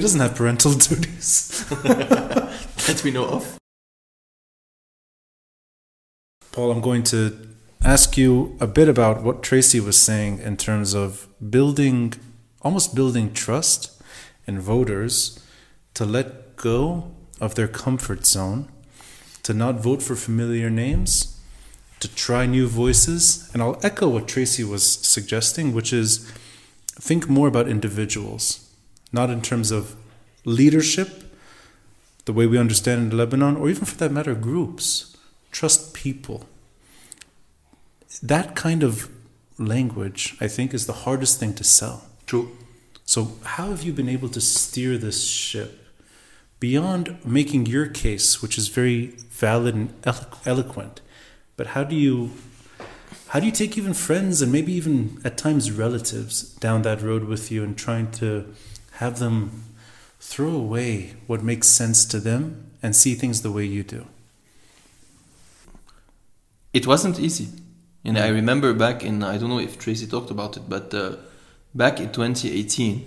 doesn't have parental duties. That we know of. Paul, I'm going to ask you a bit about what Tracy was saying in terms of almost building trust in voters to let go of their comfort zone, to not vote for familiar names, to try new voices. And I'll echo what Tracy was suggesting, which is think more about individuals, not in terms of leadership, the way we understand in Lebanon, or even for that matter, groups. Trust people. That kind of language, I think, is the hardest thing to sell. True. So how have you been able to steer this ship beyond making your case, which is very valid and eloquent, but how do you take even friends and maybe even at times relatives down that road with you and trying to have them throw away what makes sense to them and see things the way you do? It wasn't easy. And I remember back in, I don't know if Tracy talked about it, but... back in 2018,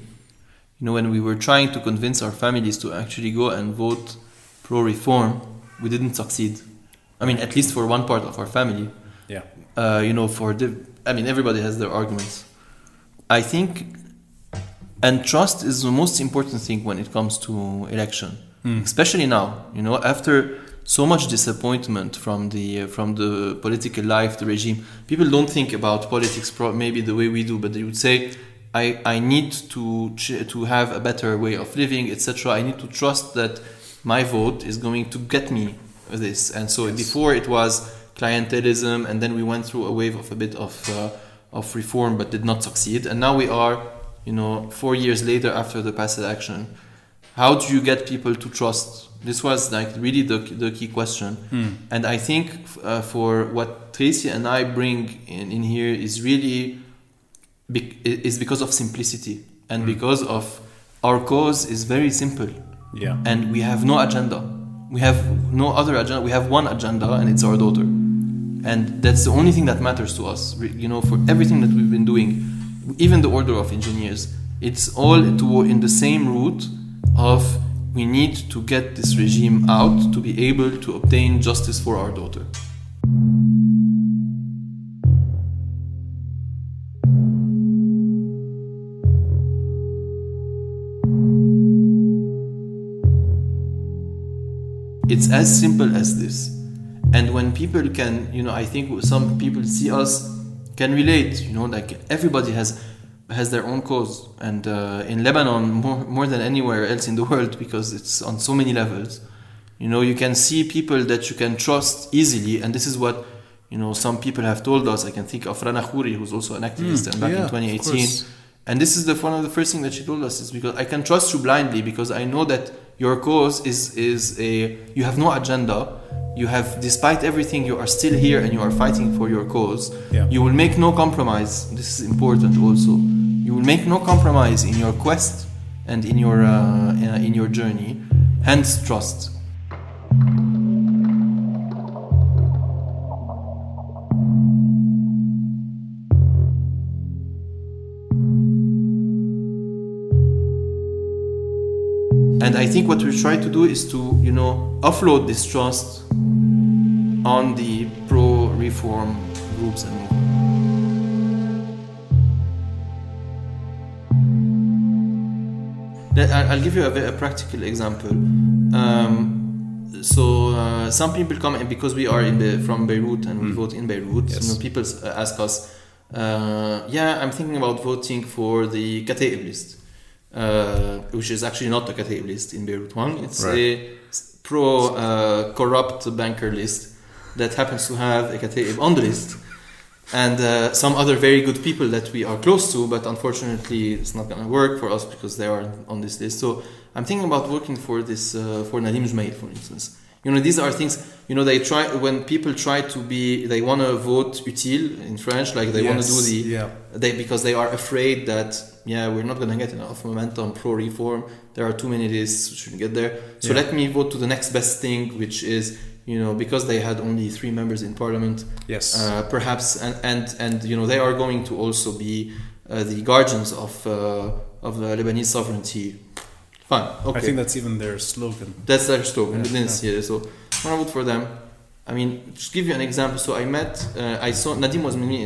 when we were trying to convince our families to actually go and vote pro-reform, we didn't succeed. I mean, at least for one part of our family. Yeah. Everybody has their arguments. I think, and trust is the most important thing when it comes to election, especially now. After so much disappointment from the political life, the regime. People don't think about politics maybe the way we do, but they would say, I need to have a better way of living, etc. I need to trust that my vote is going to get me this. And so before it was clientelism, and then we went through a wave of a bit of reform, but did not succeed. And now we are, 4 years later after the past election. How do you get people to trust? This was really the key question. And I think for what Tracy and I bring in here is really is because of simplicity, and because of our cause is very simple. Yeah. And we have no agenda. We have no other agenda. We have one agenda, and it's our daughter. And that's the only thing that matters to us. For everything that we've been doing, even the order of engineers, it's all in the same route of we need to get this regime out to be able to obtain justice for our daughter. It's as simple as this. And when people can, I think some people see us, can relate, everybody has their own cause. And in Lebanon, more than anywhere else in the world, because it's on so many levels, you can see people that you can trust easily. And this is what, some people have told us. I can think of Rana Khouri, who's also an activist, and back in 2018. And this is one of the first things that she told us, is because I can trust you blindly, because I know that your cause is you have no agenda. You have, despite everything, you are still here and you are fighting for your cause. Yeah. You will make no compromise. This is important also. You will make no compromise in your quest and in your journey. Hence, trust. And I think what we try to do is to, offload this trust on the pro-reform groups and movements. I'll give you a practical example. So some people come, and because we are from Beirut and we vote in Beirut, yes. People ask us, I'm thinking about voting for the Kataib list. Which is actually not the Kataib list in Beirut 1. It's a pro-corrupt banker list that happens to have a Kataib on the list. And some other very good people that we are close to, but unfortunately it's not going to work for us because they are on this list. So I'm thinking about working for this, for Nadim Gemayel, for instance. These are things, they try, when people try to be, they want to vote utile in French, like they want to do because they are afraid that, we're not going to get enough momentum pro-reform. There are too many lists, we shouldn't get there. So let me vote to the next best thing, which is, because they had only 3 members in parliament, perhaps, and they are going to also be the guardians of the Lebanese sovereignty. Okay. I think that's even their slogan. That's their slogan. Yeah, so when I vote for them, just give you an example. So I met, I saw Nadim was with me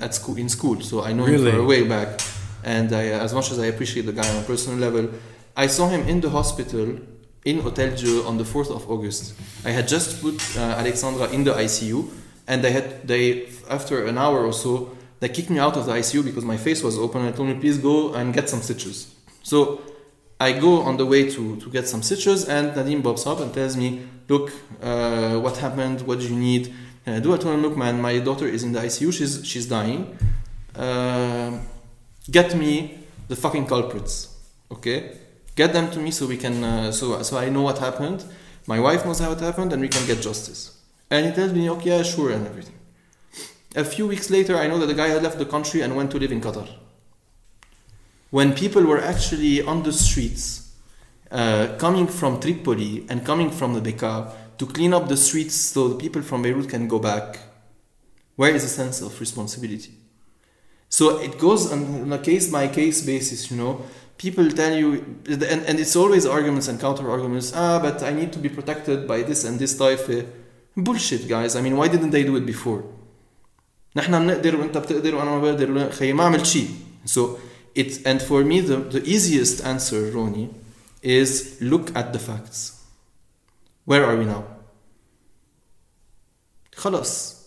at school. In school, so I know him for a way back. And as much as I appreciate the guy on a personal level, I saw him in the hospital in Hotel Dieu on the 4th of August. I had just put Alexandra in the ICU, and they after an hour or so they kicked me out of the ICU because my face was open. I told me, please go and get some stitches. So I go on the way to get some stitches, and Nadim pops up and tells me, look, what happened? What do you need? And I told him, look, man, my daughter is in the ICU. She's dying. Get me the fucking culprits. Okay? Get them to me so we can, so I know what happened. My wife knows how it happened, and we can get justice. And he tells me, okay, sure, and everything. A few weeks later, I know that the guy had left the country and went to live in Qatar. When people were actually on the streets, coming from Tripoli and coming from the Bekaa to clean up the streets so the people from Beirut can go back, where is the sense of responsibility? So it goes on a case-by-case basis, People tell you, and it's always arguments and counter-arguments, but I need to be protected by this and this type. Bullshit, guys. Why didn't they do it before? So... And for me, the easiest answer, Ronnie, is look at the facts. Where are we now? خلاص.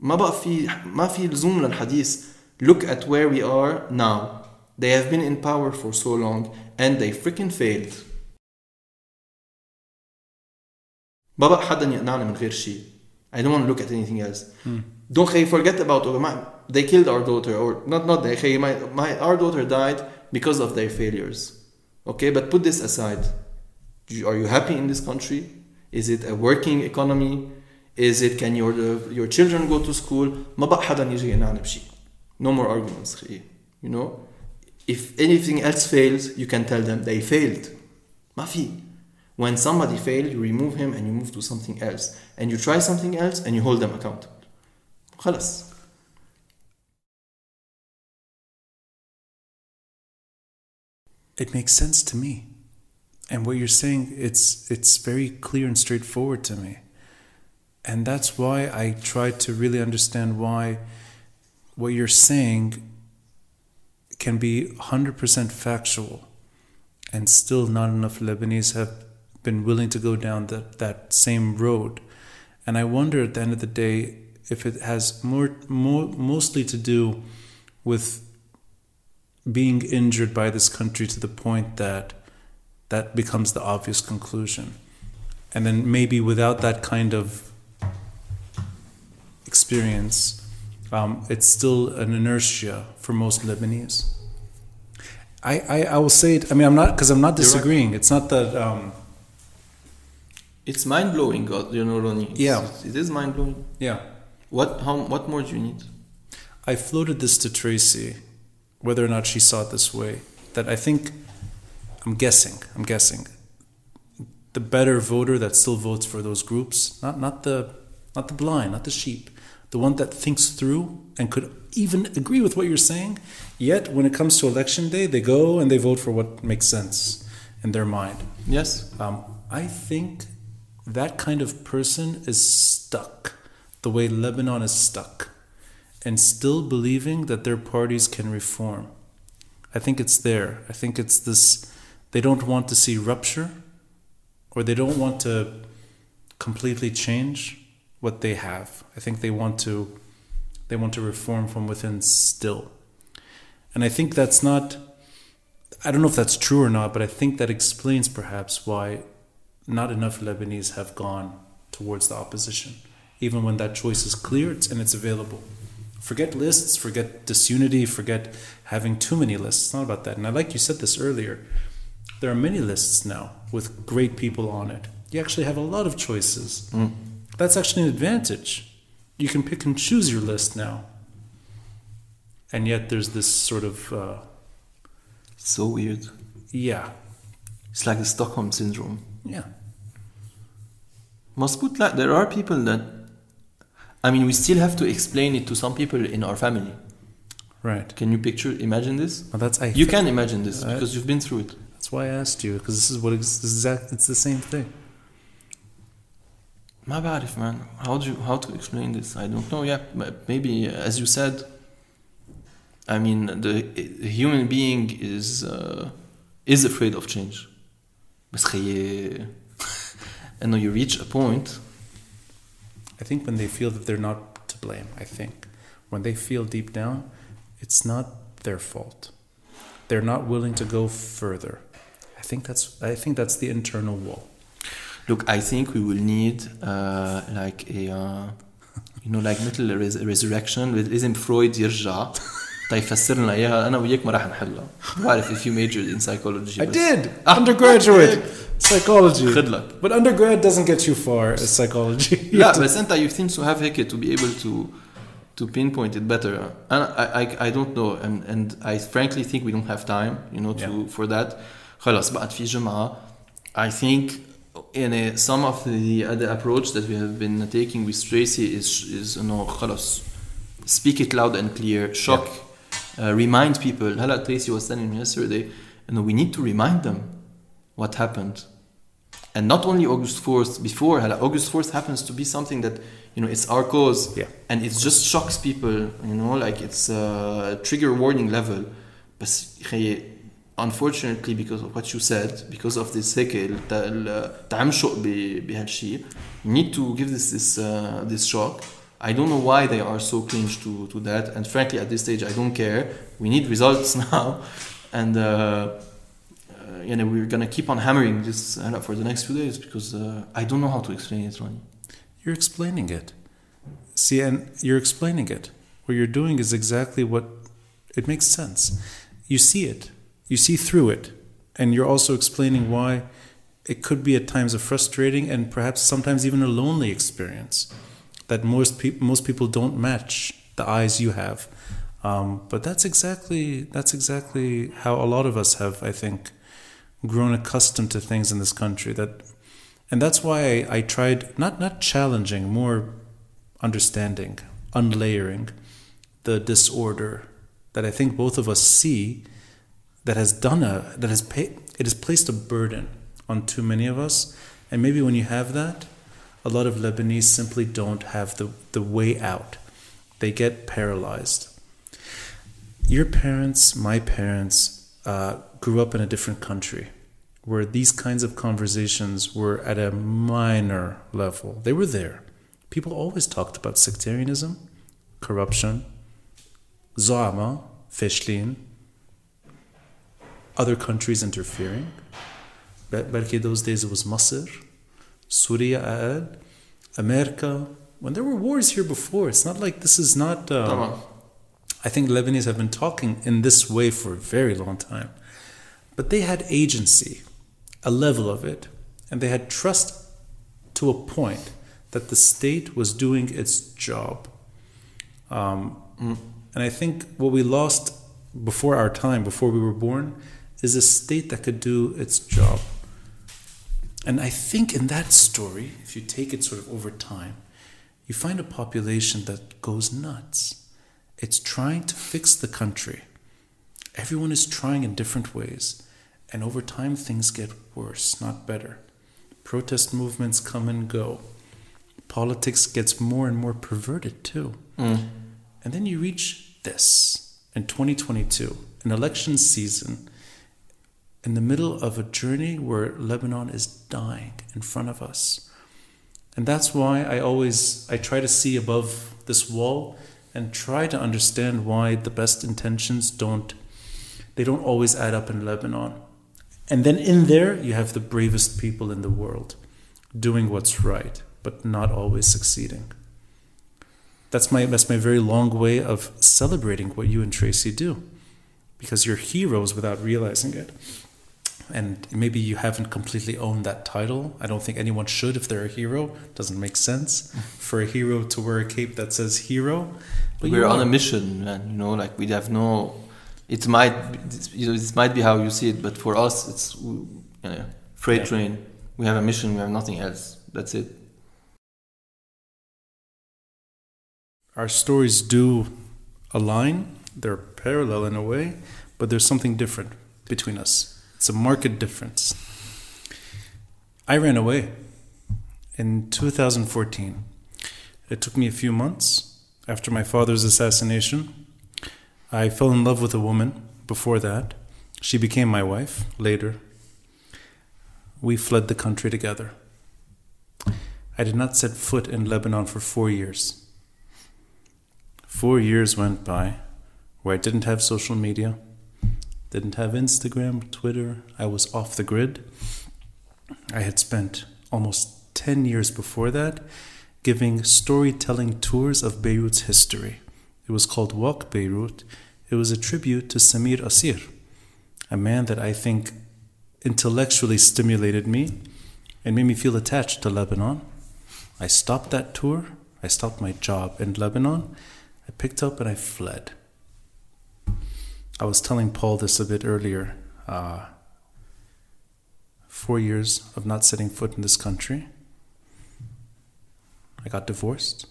ما في لزوم للحديث. Look at where we are now. They have been in power for so long, and they freaking failed. بابا حدا يقنعنا من غير شيء. I don't want to look at anything else. Don't forget about they killed our daughter, or not they, our daughter died because of their failures. Okay, but put this aside. Are you happy in this country? Is it a working economy? Is it, can your children go to school? No more arguments. You know, if anything else fails, you can tell them they failed. When somebody fails, you remove him and you move to something else, and you try something else and you hold them accountable. خلاص. It makes sense to me, and what you're saying, it's very clear and straightforward to me, and that's why I try to really understand why what you're saying can be 100% factual, and still not enough Lebanese have been willing to go down that same road. And I wonder at the end of the day if it has mostly to do with being injured by this country to the point that becomes the obvious conclusion. And then maybe without that kind of experience, it's still an inertia for most Lebanese. I will say it. I mean, I'm not, because I'm not disagreeing. Right. It's not that. It's mind blowing, you know, Ronnie. It is mind blowing. Yeah. What more do you need? I floated this to Tracy, whether or not she saw it this way. That I think, I'm guessing, the better voter that still votes for those groups, not the blind, not the sheep, the one that thinks through and could even agree with what you're saying, yet when it comes to election day, they go and they vote for what makes sense in their mind. Yes. I think that kind of person is stuck the way Lebanon is stuck, and still believing that their parties can reform. I think it's there. I think it's this, they don't want to see rupture, or they don't want to completely change what they have. I think they want to reform from within still. And I think that's not, I don't know if that's true or not, but I think that explains perhaps why not enough Lebanese have gone towards the opposition, even when that choice is clear and it's available. Forget lists, forget disunity, forget having too many lists. It's not about that. And I like you said this earlier, there are many lists now with great people on it. You actually have a lot of choices. That's actually an advantage. You can pick and choose your list now. And yet there's this sort of... It's so weird. Yeah. It's like the Stockholm Syndrome. Yeah. There are people that... I mean, we still have to explain it to some people in our family. Right. Can you imagine this? Well, you can imagine this, because you've been through it. That's why I asked you, because this is it's the same thing. I don't know, man. How to explain this? I don't know. Yeah, maybe as you said. I mean, the human being is afraid of change. And you reach a point. I think when they feel that they're not to blame. I think when they feel deep down, it's not their fault. They're not willing to go further. I think that's the internal wall. Look, I think we will need little resurrection. لازم فرويد يرجع تيفسر لنا إياها. أنا وياك ما راح نحلها. بعرف if you majored in psychology. I did undergraduate psychology. خدلك. But undergrad doesn't get you far as psychology. لا بس أنت you seem to have هيك to be able to pinpoint it better. I don't know, and I frankly think we don't have time, you know, for that. خلاص بعد في جمعة. I think. And some of the other approach that we have been taking with Tracy is you know, خلاص, speak it loud and clear, shock, remind people. Hala, Tracy was telling me yesterday, you know, we need to remind them what happened, and not only August 4th. Before Hala, August 4th happens to be something that, you know, it's our cause, and it just shocks people. You know, like it's a trigger warning level, but. Unfortunately, because of what you said, because of this hekel, تعمشق بهالشيء, you need to give this shock. I don't know why they are so clinged to that, and frankly, at this stage, I don't care. We need results now, and you know, we're gonna keep on hammering this for the next few days because I don't know how to explain it, Ronnie. You're explaining it. See, and you're explaining it. What you're doing is exactly what, it makes sense. You see it. You see through it. And you're also explaining why it could be at times a frustrating and perhaps sometimes even a lonely experience that most people don't match the eyes you have. But that's exactly how a lot of us have, I think, grown accustomed to things in this country. And that's why I tried not challenging, more understanding, unlayering the disorder that I think both of us see that has placed a burden on too many of us. And maybe when you have that, a lot of Lebanese simply don't have the way out. They get paralyzed. Your parents, my parents, grew up in a different country where these kinds of conversations were at a minor level. They were there. People always talked about sectarianism, corruption, Za'ama, Feshlin, other countries interfering. Belki those days it was Masr, Surya, Aad, America. When there were wars here before, it's not like this is not... I think Lebanese have been talking in this way for a very long time. But they had agency, a level of it, and they had trust to a point that the state was doing its job. And I think what we lost before our time, before we were born, is a state that could do its job. And I think in that story, if you take it sort of over time, you find a population that goes nuts. It's trying to fix the country. Everyone is trying in different ways. And over time, things get worse, not better. Protest movements come and go. Politics gets more and more perverted, too. Mm. And then you reach this in 2022, an election season, in the middle of a journey where Lebanon is dying in front of us. And that's why I try to see above this wall and try to understand why the best intentions don't always add up in Lebanon. And then in there, you have the bravest people in the world doing what's right, but not always succeeding. That's my very long way of celebrating what you and Tracy do, because you're heroes without realizing it. And maybe you haven't completely owned that title. I don't think anyone should if they're a hero. It doesn't make sense for a hero to wear a cape that says hero. But we're on a mission, man. You know, like we have no. It might, you know, this might be how you see it, but for us, it's freight train. We have a mission. We have nothing else. That's it. Our stories do align. They're parallel in a way, but there's something different between us. It's a marked difference. I ran away in 2014. It took me a few months after my father's assassination. I fell in love with a woman before that. She became my wife later. We fled the country together. I did not set foot in Lebanon for 4 years. 4 years went by where I didn't have social media. Didn't have Instagram, Twitter. I was off the grid. I had spent almost 10 years before that giving storytelling tours of Beirut's history. It was called Walk Beirut. It was a tribute to Samir Asir, a man that I think intellectually stimulated me and made me feel attached to Lebanon. I stopped that tour. I stopped my job in Lebanon. I picked up and I fled. I was telling Paul this a bit earlier. 4 years of not setting foot in this country. I got divorced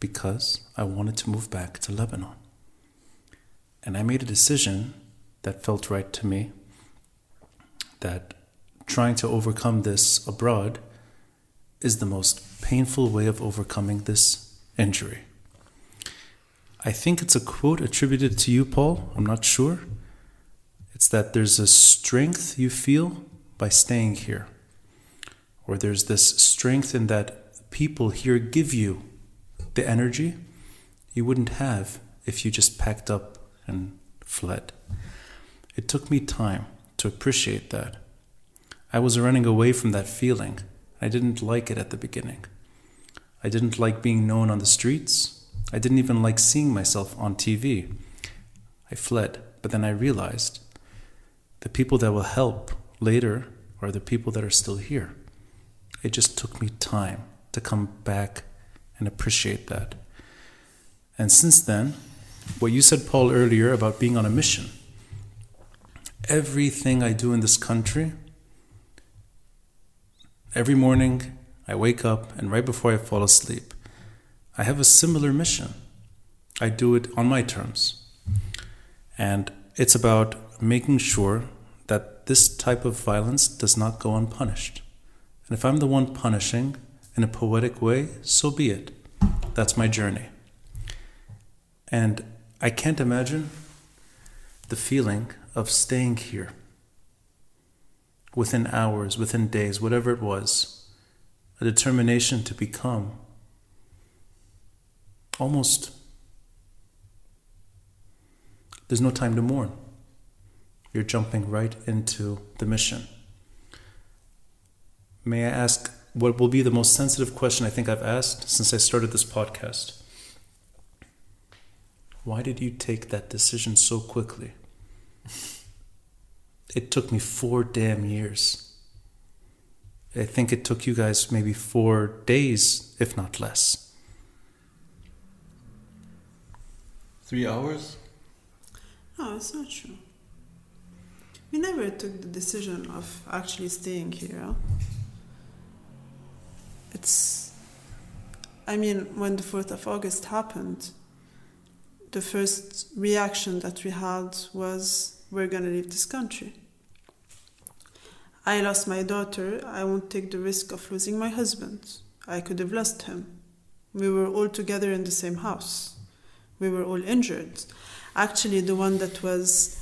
because I wanted to move back to Lebanon. And I made a decision that felt right to me, that trying to overcome this abroad is the most painful way of overcoming this injury. I think it's a quote attributed to you, Paul. I'm not sure. It's that there's a strength you feel by staying here. Or there's this strength in that people here give you the energy you wouldn't have if you just packed up and fled. It took me time to appreciate that. I was running away from that feeling. I didn't like it at the beginning. I didn't like being known on the streets. I didn't even like seeing myself on TV. I fled, but then I realized the people that will help later are the people that are still here. It just took me time to come back and appreciate that. And since then, what you said, Paul, earlier about being on a mission. Everything I do in this country, every morning I wake up and right before I fall asleep, I have a similar mission. I do it on my terms. And it's about making sure that this type of violence does not go unpunished. And if I'm the one punishing in a poetic way, so be it. That's my journey. And I can't imagine the feeling of staying here within hours, within days, whatever it was, a determination to become almost, there's no time to mourn. You're jumping right into the mission. May I ask what will be the most sensitive question I think I've asked since I started this podcast? Why did you take that decision so quickly? It took me 4 damn years. I think it took you guys maybe 4 days, if not less. 3 hours? No, it's not true. We never took the decision of actually staying here. When the 4th of August happened, the first reaction that we had was, we're going to leave this country. I lost my daughter. I won't take the risk of losing my husband. I could have lost him. We were all together in the same house. We were all injured. Actually, the one that was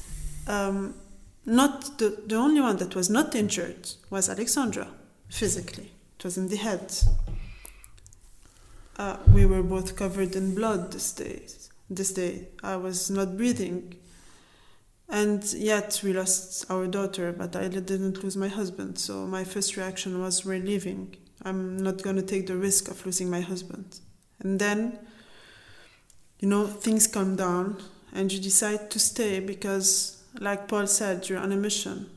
the only one that was not injured was Alexandra, physically. It was in the head. We were both covered in blood this day. I was not breathing. And yet we lost our daughter, but I didn't lose my husband. So my first reaction was, we're leaving. I'm not going to take the risk of losing my husband. And then, things calm down and you decide to stay because, like Paul said, you're on a mission.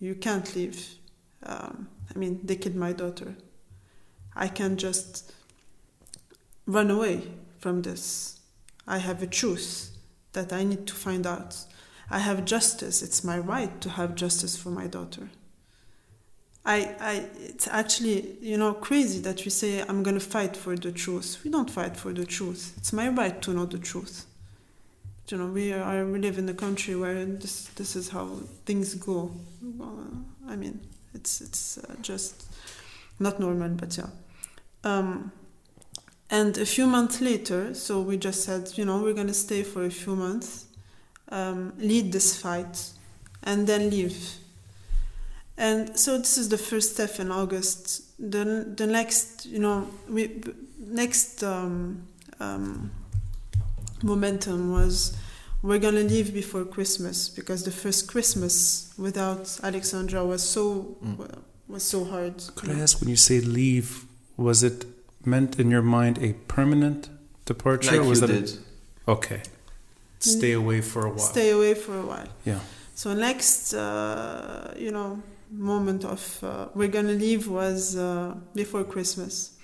You can't leave. They killed my daughter. I can't just run away from this. I have a truth that I need to find out. I have justice. It's my right to have justice for my daughter. It's actually, crazy that we say, I'm going to fight for the truth. We don't fight for the truth. It's my right to know the truth. We live in a country where this is how things go. It's just not normal, but yeah. And a few months later, so we just said, we're going to stay for a few months, lead this fight, and then leave. And so this is the first step in August. The next, momentum was, we're going to leave before Christmas, because the first Christmas without Alexandra was so hard. Could I ask, when you say leave, was it meant in your mind a permanent departure? Like, or was you that did. Okay. Stay away for a while. Yeah. So next, moment of we're going to leave was before Christmas.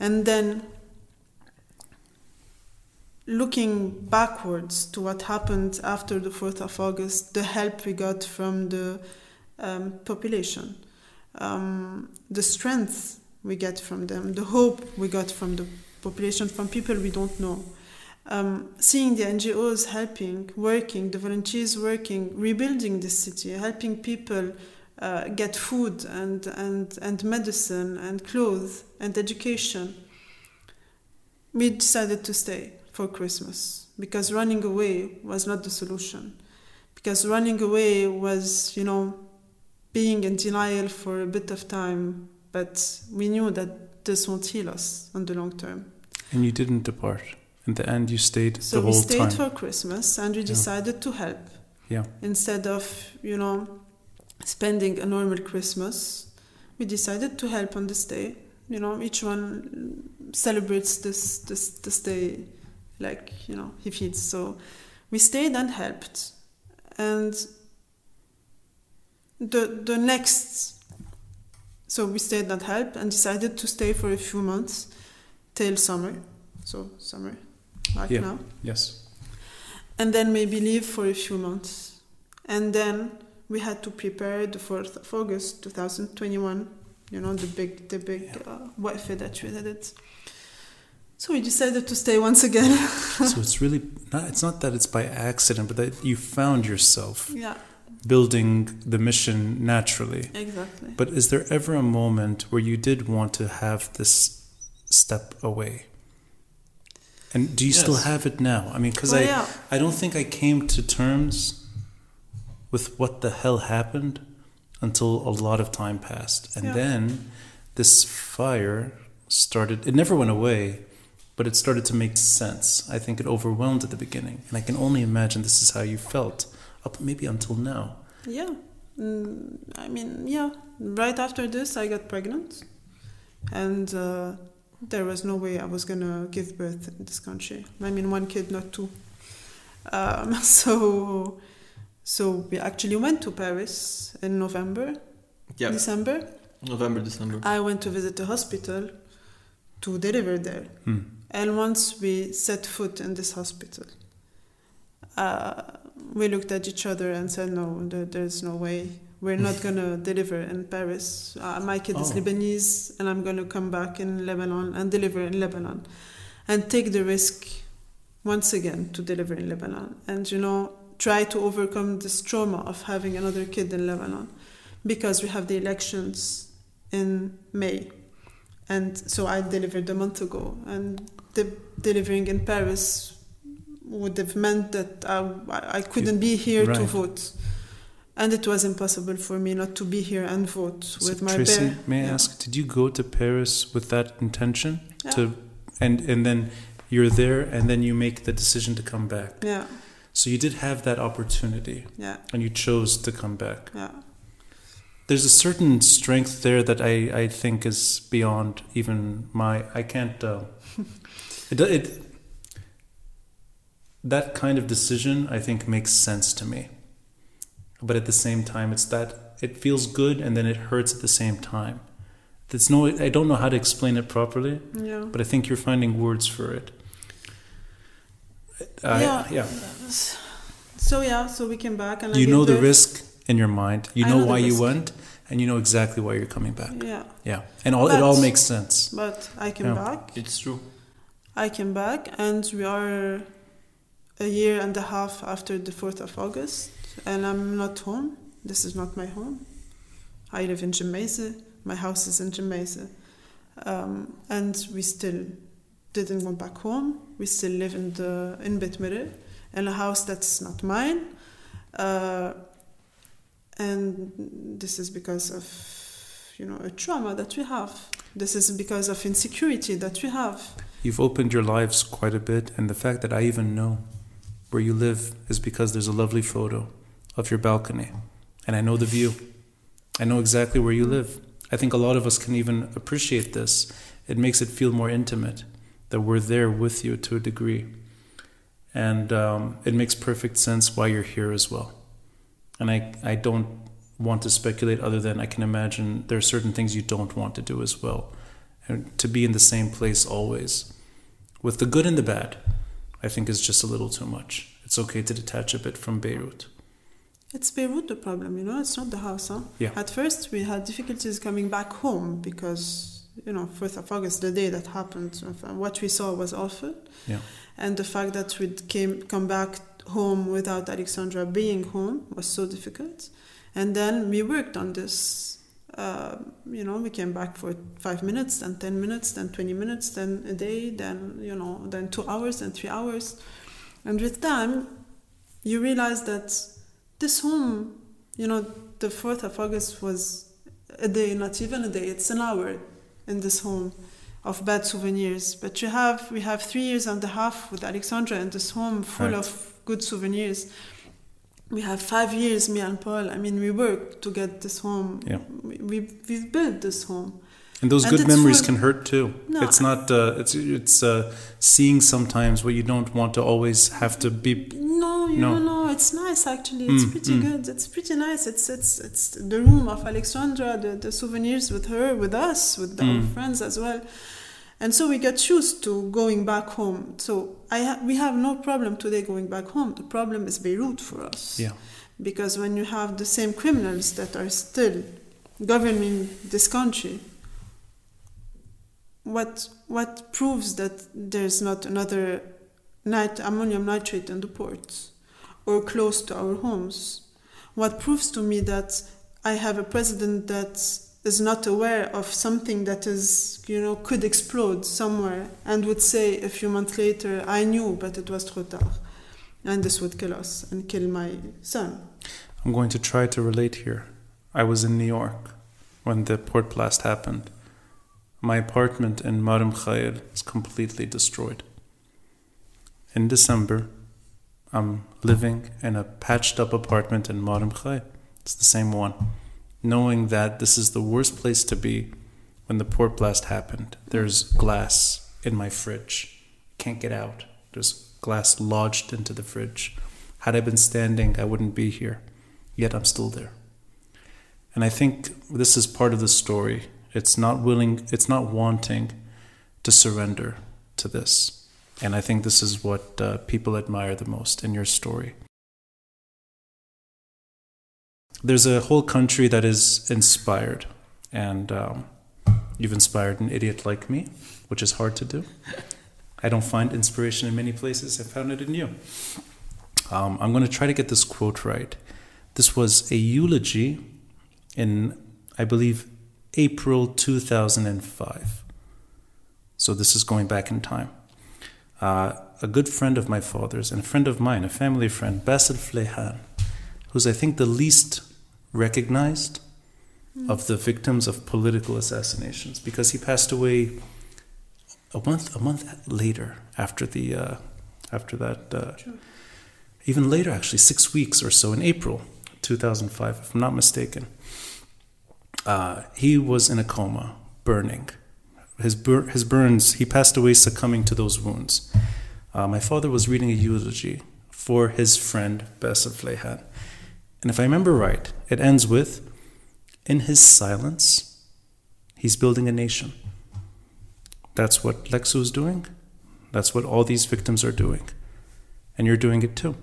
And then, looking backwards to what happened after the 4th of August, the help we got from the population, the strength we get from them, the hope we got from the population, from people we don't know. Seeing the NGOs helping, working, the volunteers working, rebuilding the city, helping people get food and medicine and clothes and education. We decided to stay for Christmas because running away was not the solution. Because running away was, being in denial for a bit of time, but we knew that this won't heal us on the long term. And you didn't depart. In the end, you stayed the whole time. So we stayed for Christmas, and we decided to help. Yeah. Instead of, spending a normal Christmas, we decided to help on this day. you know, each one celebrates this day, like, you know, he feels. So we stayed and helped. And the next, so we stayed and helped and decided to stay for a few months till summer. So summer, like yeah. Now. Yes. And then maybe leave for a few months. And then we had to prepare the 4th of August 2021, you know, the big WAFE that we did it. So we decided to stay once again. So it's really, it's not that it's by accident, but that you found yourself building the mission naturally. Exactly. But is there ever a moment where you did want to have this step away? And do you still have it now? I mean, because I don't think I came to terms with what the hell happened until a lot of time passed. And then this fire started. It never went away, but it started to make sense. I think it overwhelmed at the beginning. And I can only imagine this is how you felt up maybe until now. Yeah. I mean, right after this, I got pregnant. And... there was no way I was going to give birth in this country. I mean, one kid, not two. So we actually went to Paris in December. I went to visit the hospital to deliver there. And once we set foot in this hospital, we looked at each other and said, no, there's no way. We're not going to deliver in Paris. My kid is Lebanese, and I'm going to come back in Lebanon and deliver in Lebanon and take the risk once again to deliver in Lebanon and, you know, try to overcome this trauma of having another kid in Lebanon, because we have the elections in May. And so I delivered a month ago, and delivering in Paris would have meant that I couldn't be here to vote. And it was impossible for me not to be here and vote with my Tracy, may I ask, did you go to Paris with that intention? Yeah. And then you're there, and then you make the decision to come back. Yeah. So you did have that opportunity. Yeah. And you chose to come back. Yeah. There's a certain strength there that I think is beyond even my... I can't... that kind of decision, I think, makes sense to me. But at the same time, it's that it feels good and then it hurts at the same time. There's no, I don't know how to explain it properly, but I think you're finding words for it. So we came back, and you know the risk in your mind. You know why you went, and you know exactly why you're coming back. Yeah, yeah, and it all makes sense. But I came back. It's true. I came back, and we are a year and a half after the 4th of August. And I'm not home. This is not my home. I live in Jemeze. My house is in Jemeze. And we still didn't go back home. We still live in Beit Mireh, in a house that's not mine. And this is because of, you know, a trauma that we have. This is because of insecurity that we have. You've opened your lives quite a bit. And the fact that I even know where you live is because there's a lovely photo of your balcony, and I know the view. I know exactly where you live. I think a lot of us can even appreciate this. It makes it feel more intimate that we're there with you to a degree, and it makes perfect sense why you're here as well. And I don't want to speculate, other than I can imagine there are certain things you don't want to do as well, and to be in the same place always, with the good and the bad, I think is just a little too much. It's okay to detach a bit from Beirut. It's Beirut the problem, you know, it's not the house, huh? Yeah. At first we had difficulties coming back home because, you know, 4th of August, the day that happened, what we saw was awful. Yeah. And the fact that we come back home without Alexandra being home was so difficult. And then we worked on this. You know, we came back for 5 minutes, then 10 minutes, then 20 minutes, then a day, then, you know, then 2 hours, then 3 hours. And with time, you realize that this home, you know, the 4th of August was a day, not even a day, it's an hour in this home of bad souvenirs. But we have 3.5 years with Alexandra in this home full of good souvenirs. We have 5 years, me and Paul. I mean, we worked to get this home. Yeah. We've built this home. And those good memories can hurt too. No, it's not. It's seeing sometimes what you don't want to always have to be. No. It's nice actually. It's pretty good. It's pretty nice. It's the room of Alexandra. The souvenirs with her, with us, with our friends as well. And so we get used to going back home. So we have no problem today going back home. The problem is Beirut for us. Yeah. Because when you have the same criminals that are still governing this country, what proves that there's not another ammonium nitrate in the ports or close to our homes? What proves to me that I have a president that is not aware of something that is, could explode somewhere and would say a few months later, I knew, but it was trop tard. And this would kill us and kill my son. I'm going to try to relate here. I was in New York when the port blast happened. My apartment in Marem Khayel is completely destroyed. In December, I'm living in a patched-up apartment in Marem Khayel. It's the same one. Knowing that this is the worst place to be when the port blast happened. There's glass in my fridge. Can't get out. There's glass lodged into the fridge. Had I been standing, I wouldn't be here. Yet I'm still there. And I think this is part of the story. It's not wanting to surrender to this. And I think this is what people admire the most in your story. There's a whole country that is inspired. And you've inspired an idiot like me, which is hard to do. I don't find inspiration in many places. I found it in you. I'm going to try to get this quote right. This was a eulogy in, I believe, April 2005. So this is going back in time. A good friend of my father's and a friend of mine, a family friend, Basel Fleihan, who's I think the least recognized of the victims of political assassinations, because he passed away a month later after the after that, sure. Even later actually, 6 weeks or so, in April 2005, if I'm not mistaken. He was in a coma, burning. His burns. He passed away succumbing to those wounds. My father was reading a eulogy for his friend Basel Fleihan, and if I remember right, it ends with, "In his silence, he's building a nation." That's what Lexou is doing. That's what all these victims are doing. And you're doing it too.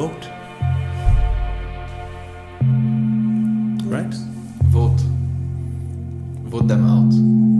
Vote. Right? Vote. Vote them out.